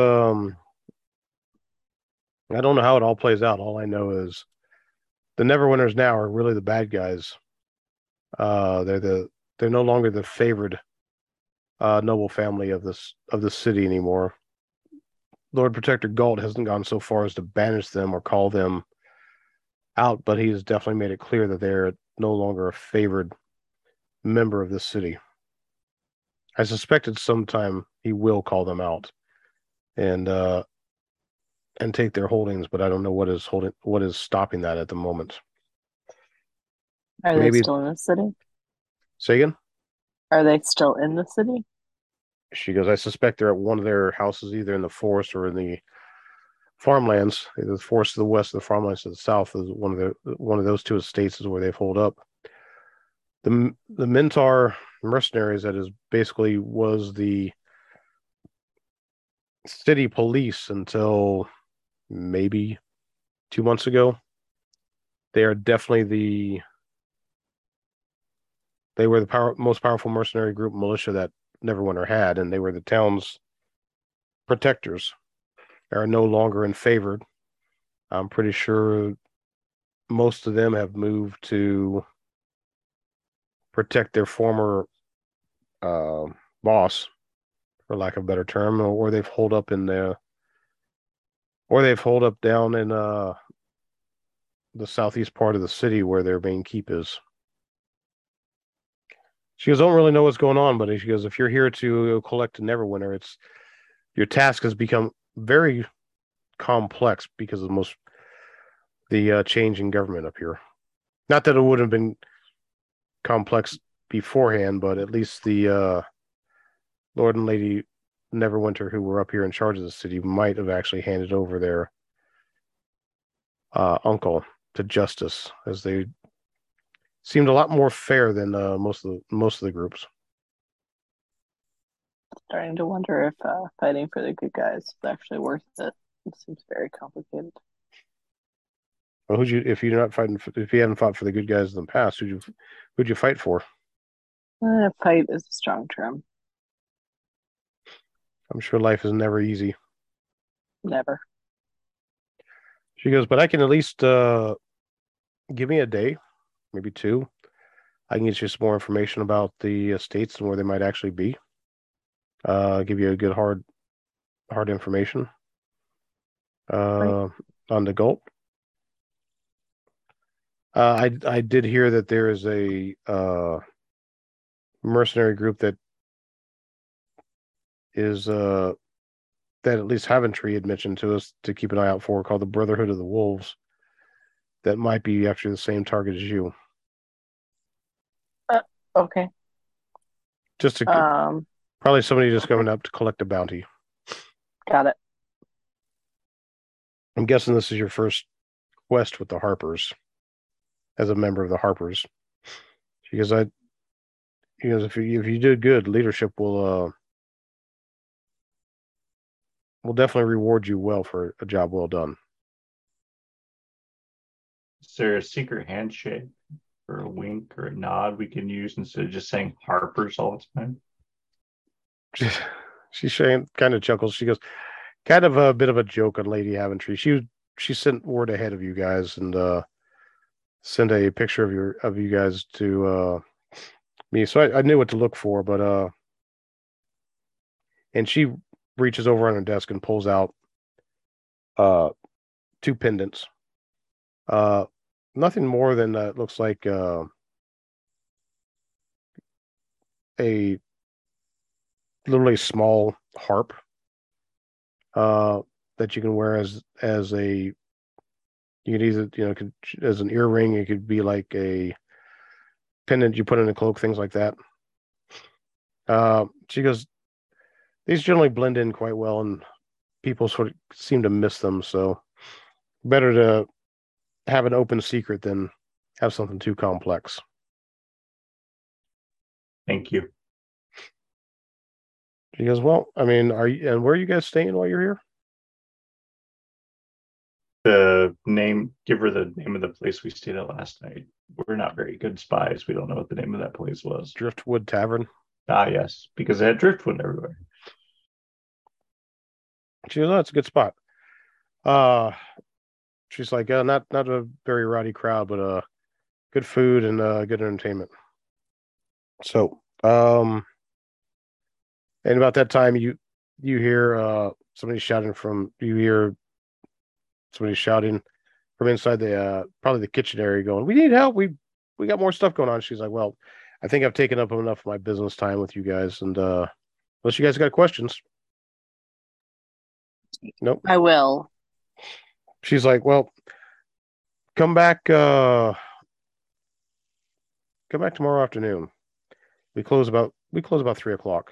don't know how it all plays out. All I know is the Neverwinters now are really the bad guys. They're no longer the favored noble family of this city anymore. Lord Protector Galt hasn't gone so far as to banish them or call them out, but he has definitely made it clear that they're no longer a favored member of this city. I suspect at some time he will call them out and take their holdings, but I don't know what is stopping that at the moment. Are they still in the city? Say again? Are they still in the city? She goes, I suspect they're at one of their houses, either in the forest or in the farmlands. Either the forest to the west, or the farmlands to the south. Is one of those two estates is where they've holed up. The Mintarn mercenaries, that is basically was the city police until maybe 2 months ago. They are definitely most powerful mercenary group militia that Neverwinter had, and they were the town's protectors. They are no longer in favor. I'm pretty sure most of them have moved to protect their former boss, for lack of a better term, or they've holed up down in the southeast part of the city where their main keep is. She goes, I don't really know what's going on, but she goes, if you're here to collect a Neverwinter, your task has become very complex because of the change in government up here. Not that it would have been complex beforehand, but at least the Lord and Lady Neverwinter, who were up here in charge of the city, might have actually handed over their uncle to justice, as they seemed a lot more fair than most of the groups. Starting to wonder if fighting for the good guys is actually worth it. It seems very complicated. Well, if you hadn't fought for the good guys in the past, who'd you fight for? Fight is a strong term. I'm sure life is never easy. Never. She goes, but I can at least give me a day. Maybe two. I can get you some more information about the estates and where they might actually be. Give you a good hard information on Degault. I did hear that there is a mercenary group that is that at least Haventree had mentioned to us to keep an eye out for, called the Brotherhood of the Wolves. That might be after the same target as you. Okay. Just to probably somebody just coming up to collect a bounty. Got it. I'm guessing this is your first quest with the Harpers, as a member of the Harpers. Because if you do good, leadership will definitely reward you well for a job well done. Is there a secret handshake or a wink or a nod we can use instead of just saying Harpers all the time? She kind of chuckles. She goes, kind of a bit of a joke on Lady Haventree. She sent word ahead of you guys and sent a picture of you guys to me. So I knew what to look for, but and she reaches over on her desk and pulls out two pendants. Nothing more than it looks like a literally small harp that you can wear as an earring. It could be like a pendant you put in a cloak, things like that. She goes, these generally blend in quite well, and people sort of seem to miss them. So better to have an open secret than have something too complex. Thank you. She goes, well, I mean, where are you guys staying while you're here? Give her the name of the place we stayed at last night. We're not very good spies. We don't know what the name of that place was. Driftwood Tavern. Ah, yes, because they had driftwood everywhere. She goes, oh, that's a good spot. she's like, not a very rowdy crowd, but good food and good entertainment. So, and about that time, you hear somebody shouting from inside the probably the kitchen area, going, "We need help. We got more stuff going on." She's like, "Well, I think I've taken up enough of my business time with you guys, and unless you guys got questions." Nope. I will. She's like, "Well, come back tomorrow afternoon. We close about 3 o'clock.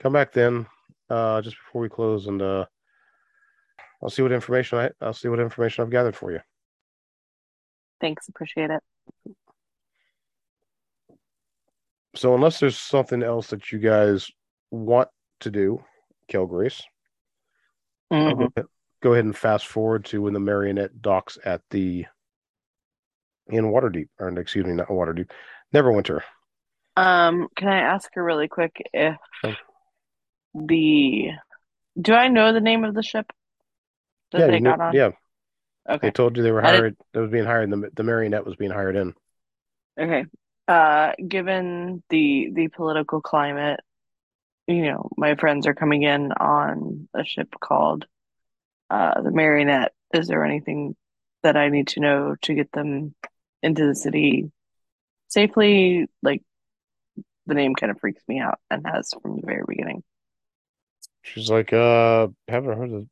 Come back then, just before we close, and I'll see what information I've gathered for you." Thanks, appreciate it. So, unless there's something else that you guys want to do, Kelgrace, go ahead and fast forward to when the Marionette docks at in Waterdeep, or excuse me, not Waterdeep, Neverwinter. Can I ask her really quick if do I know the name of the ship that they got on? Yeah. Okay. They told you they were hired. That was being hired. The Marionette was being hired in. Okay. Given the political climate, my friends are coming in on a ship called the Marionette. Is there anything that I need to know to get them into the city safely? Like, the name kind of freaks me out and has from the very beginning. She's like, haven't heard of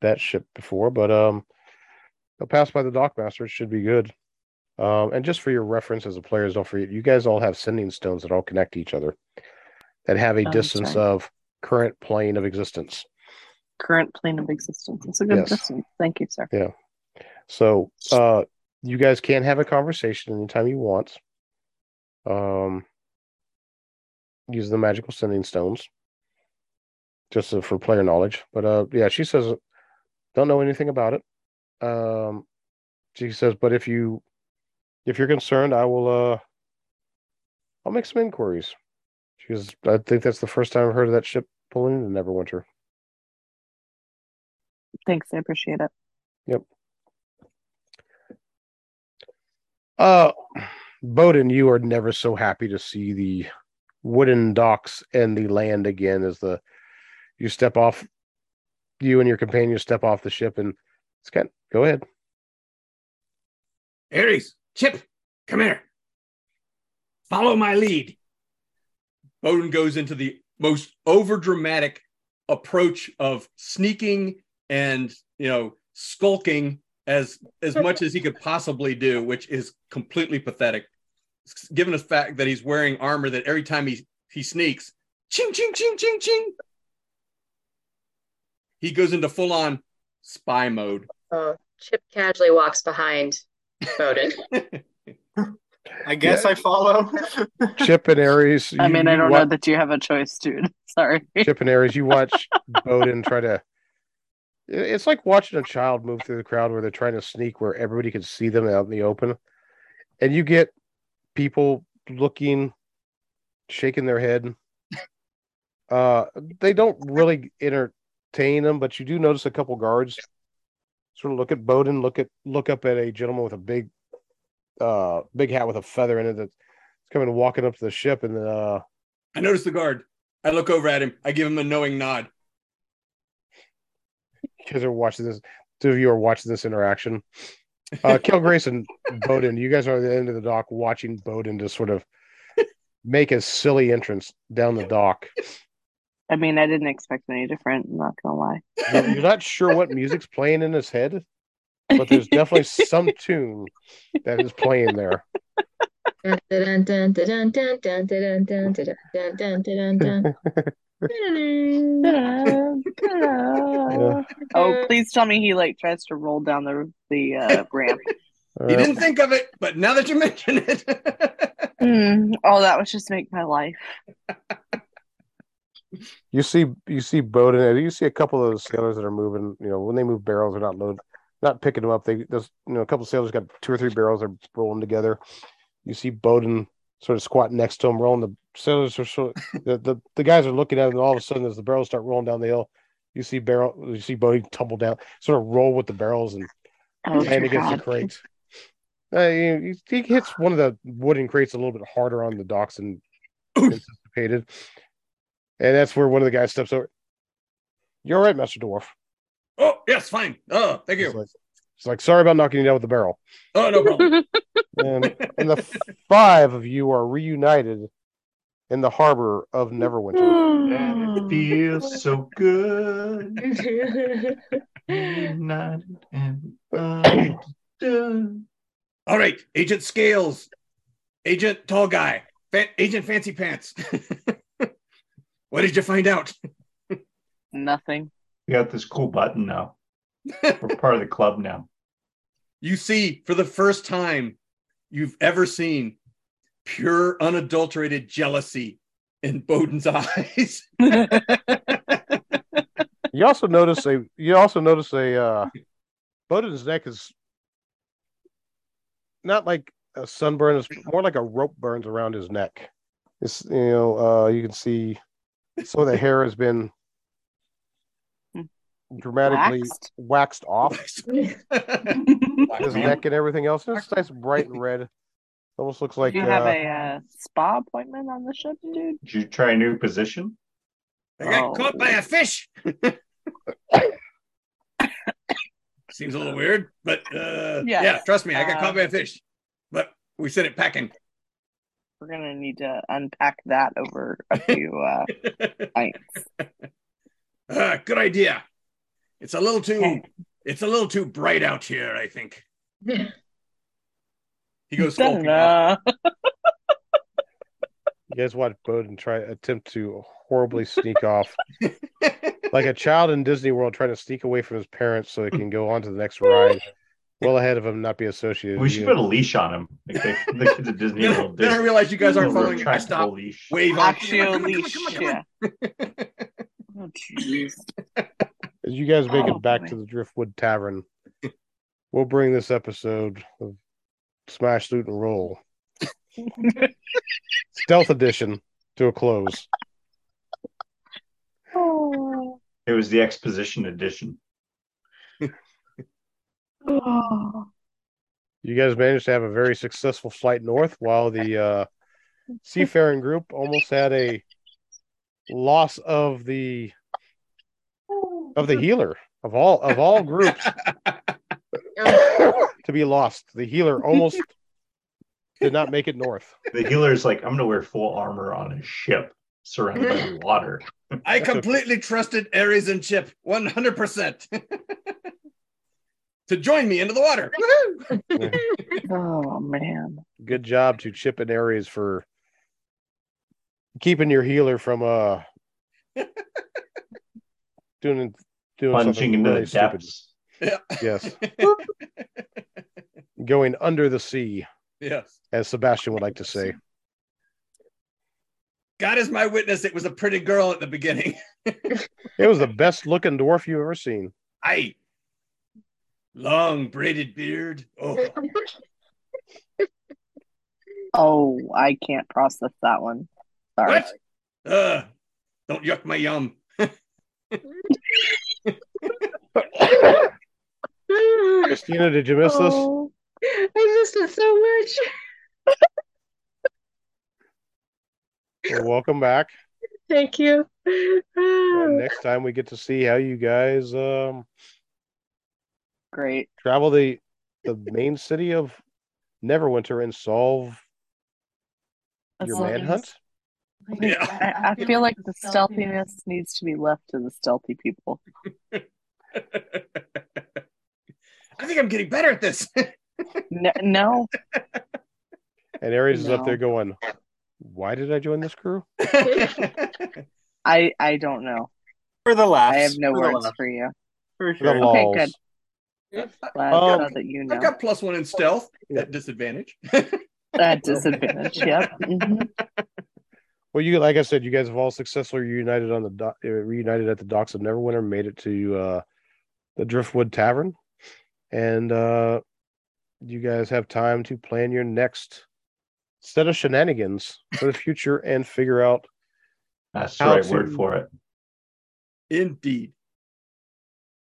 that ship before, but they'll pass by the dockmaster. It should be good. And just for your reference as a player, don't forget, you guys all have sending stones that all connect to each other that have a distance of current plane of existence. Current plane of existence. It's a good distance. Thank you, sir. Yeah. So you guys can have a conversation anytime you want. Use the magical sending stones just for player knowledge. But she says, don't know anything about it. She says, but if you're concerned, I will I'll make some inquiries. She goes, I think that's the first time I've heard of that ship pulling into Neverwinter. Thanks, I appreciate it. Yep. Bowdin, you are never so happy to see the wooden docks and the land again as you and your companions step off the ship, and Scott, go ahead. Aries, Chip, come here. Follow my lead. Bowdin goes into the most overdramatic approach of sneaking and, skulking as much as he could possibly do, which is completely pathetic, given the fact that he's wearing armor that every time he sneaks, ching, ching, ching, ching, ching, he goes into full-on spy mode. Chip casually walks behind Bowdin. I guess I follow. Chip and Aries. I don't know that you have a choice, dude. Sorry. Chip and Aries, you watch Bowdin try to... It's like watching a child move through the crowd where they're trying to sneak where everybody can see them out in the open. And you get people looking, shaking their head. They don't really entertain them, but you do notice a couple guards sort of look at Bowdin, look up at a gentleman with a big hat with a feather in it that's coming walking up to the ship. And I notice the guard. I look over at him. I give him a knowing nod. Because they're watching this. Two of you are watching this interaction. Kelgrace and Bowdin, you guys are at the end of the dock watching Bowdin just sort of make a silly entrance down the dock. I didn't expect any different. I'm not going to lie. You're not sure what music's playing in his head, but there's definitely some tune that is playing there. Oh, please tell me he tries to roll down the ramp. He didn't think of it, but now that you mention it, that would just make my life. You see Bowdin. You see a couple of those sailors that are moving. When they move barrels, they're not loaded, not picking them up. A couple of sailors got 2 or 3 barrels. They're rolling together. You see Bowdin sort of squatting next to him, rolling the sailors. The guys are looking at him, and all of a sudden, as the barrels start rolling down the hill, you see Bowdin tumble down, sort of roll with the barrels and And it gets a crate. He hits one of the wooden crates a little bit harder on the docks than anticipated. And that's where one of the guys steps over. You're all right, Master Dwarf. Oh, yes, fine. Oh, thank you. It's like, sorry about knocking you down with the barrel. Oh, no problem. And the five of you are reunited in the harbor of Neverwinter. And it feels so good. United and done. All right, Agent Scales, Agent Tall Guy, Agent Fancy Pants. What did you find out? Nothing. We got this cool button now. We're part of the club now. You see, for the first time you've ever seen pure, unadulterated jealousy in Bowdin's eyes. You also notice Bowdin's neck is not like a sunburn; it's more like a rope burns around his neck. It's you can see some of the hair has been dramatically waxed off. His neck and everything else. It's nice, bright and red. Almost looks like. Do you have a spa appointment on the ship, dude? Did you try a new position? I got caught by a fish. Seems a little weird, but yeah, trust me, I got caught by a fish. But we sent it packing. We're gonna need to unpack that over a few pints. Good idea. It's a little too. Okay. It's a little too bright out here, I think. He goes skulking. You guys watch Bowdin attempt to horribly sneak off, like a child in Disney World trying to sneak away from his parents so he can go on to the next ride. Well ahead of him, not be associated. We should put a leash on him. Like the kids at Disney World. Then I realize you guys aren't following it. I stop. Leash. Wave on. Come on. Oh, jeez. As you guys make it back to the Driftwood Tavern, we'll bring this episode of Smash, Loot, and Roll Stealth Edition to a close. Oh. It was the Exposition Edition. Oh. You guys managed to have a very successful flight north while the seafaring group almost had a loss of the healer of all groups to be lost. The healer almost did not make it north. The healer is like, I'm going to wear full armor on a ship surrounded by water. I completely trusted Aries and Chip 100% to join me into the water. Oh man! Good job to Chip and Aries for keeping your healer from doing plunging into really the depths. Yeah. Yes. Going under the sea. Yes. As Sebastian would like to say. God is my witness, it was a pretty girl at the beginning. It was the best looking dwarf you've ever seen. Long braided beard. Oh. Oh, I can't process that one. Sorry. What? Don't yuck my yum. Christina, did you miss this? I missed it so much. Well, welcome back. Thank you. Next time we get to see how you guys travel the main city of Neverwinter and solve your manhunt. Yeah. I feel like the stealthiness needs to be left to the stealthy people. I think I'm getting better at this. No. And Aries is up there going, why did I join this crew? I don't know. For the laughs. I have no words for you. For sure. Okay, good. I've got +1 in stealth at disadvantage. At disadvantage, yep. Mm-hmm. Well, like I said, you guys have all successfully reunited at the docks of Neverwinter, made it to the Driftwood Tavern, and you guys have time to plan your next set of shenanigans for the future and figure out. That's the right word for it. Indeed.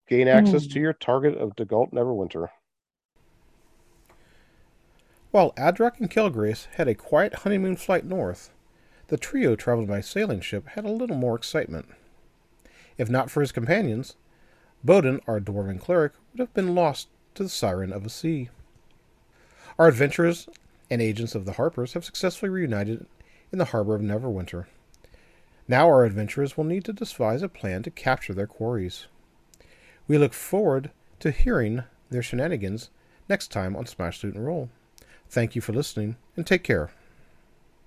Gain access to your target of Degault Neverwinter. While Adrok and Kelgrace had a quiet honeymoon flight north, the trio traveling by sailing ship had a little more excitement. If not for his companions, Bowdin, our dwarven cleric, would have been lost to the siren of the sea. Our adventurers and agents of the Harpers have successfully reunited in the harbor of Neverwinter. Now our adventurers will need to devise a plan to capture their quarries. We look forward to hearing their shenanigans next time on Smash, Loot, and Roll. Thank you for listening, and take care.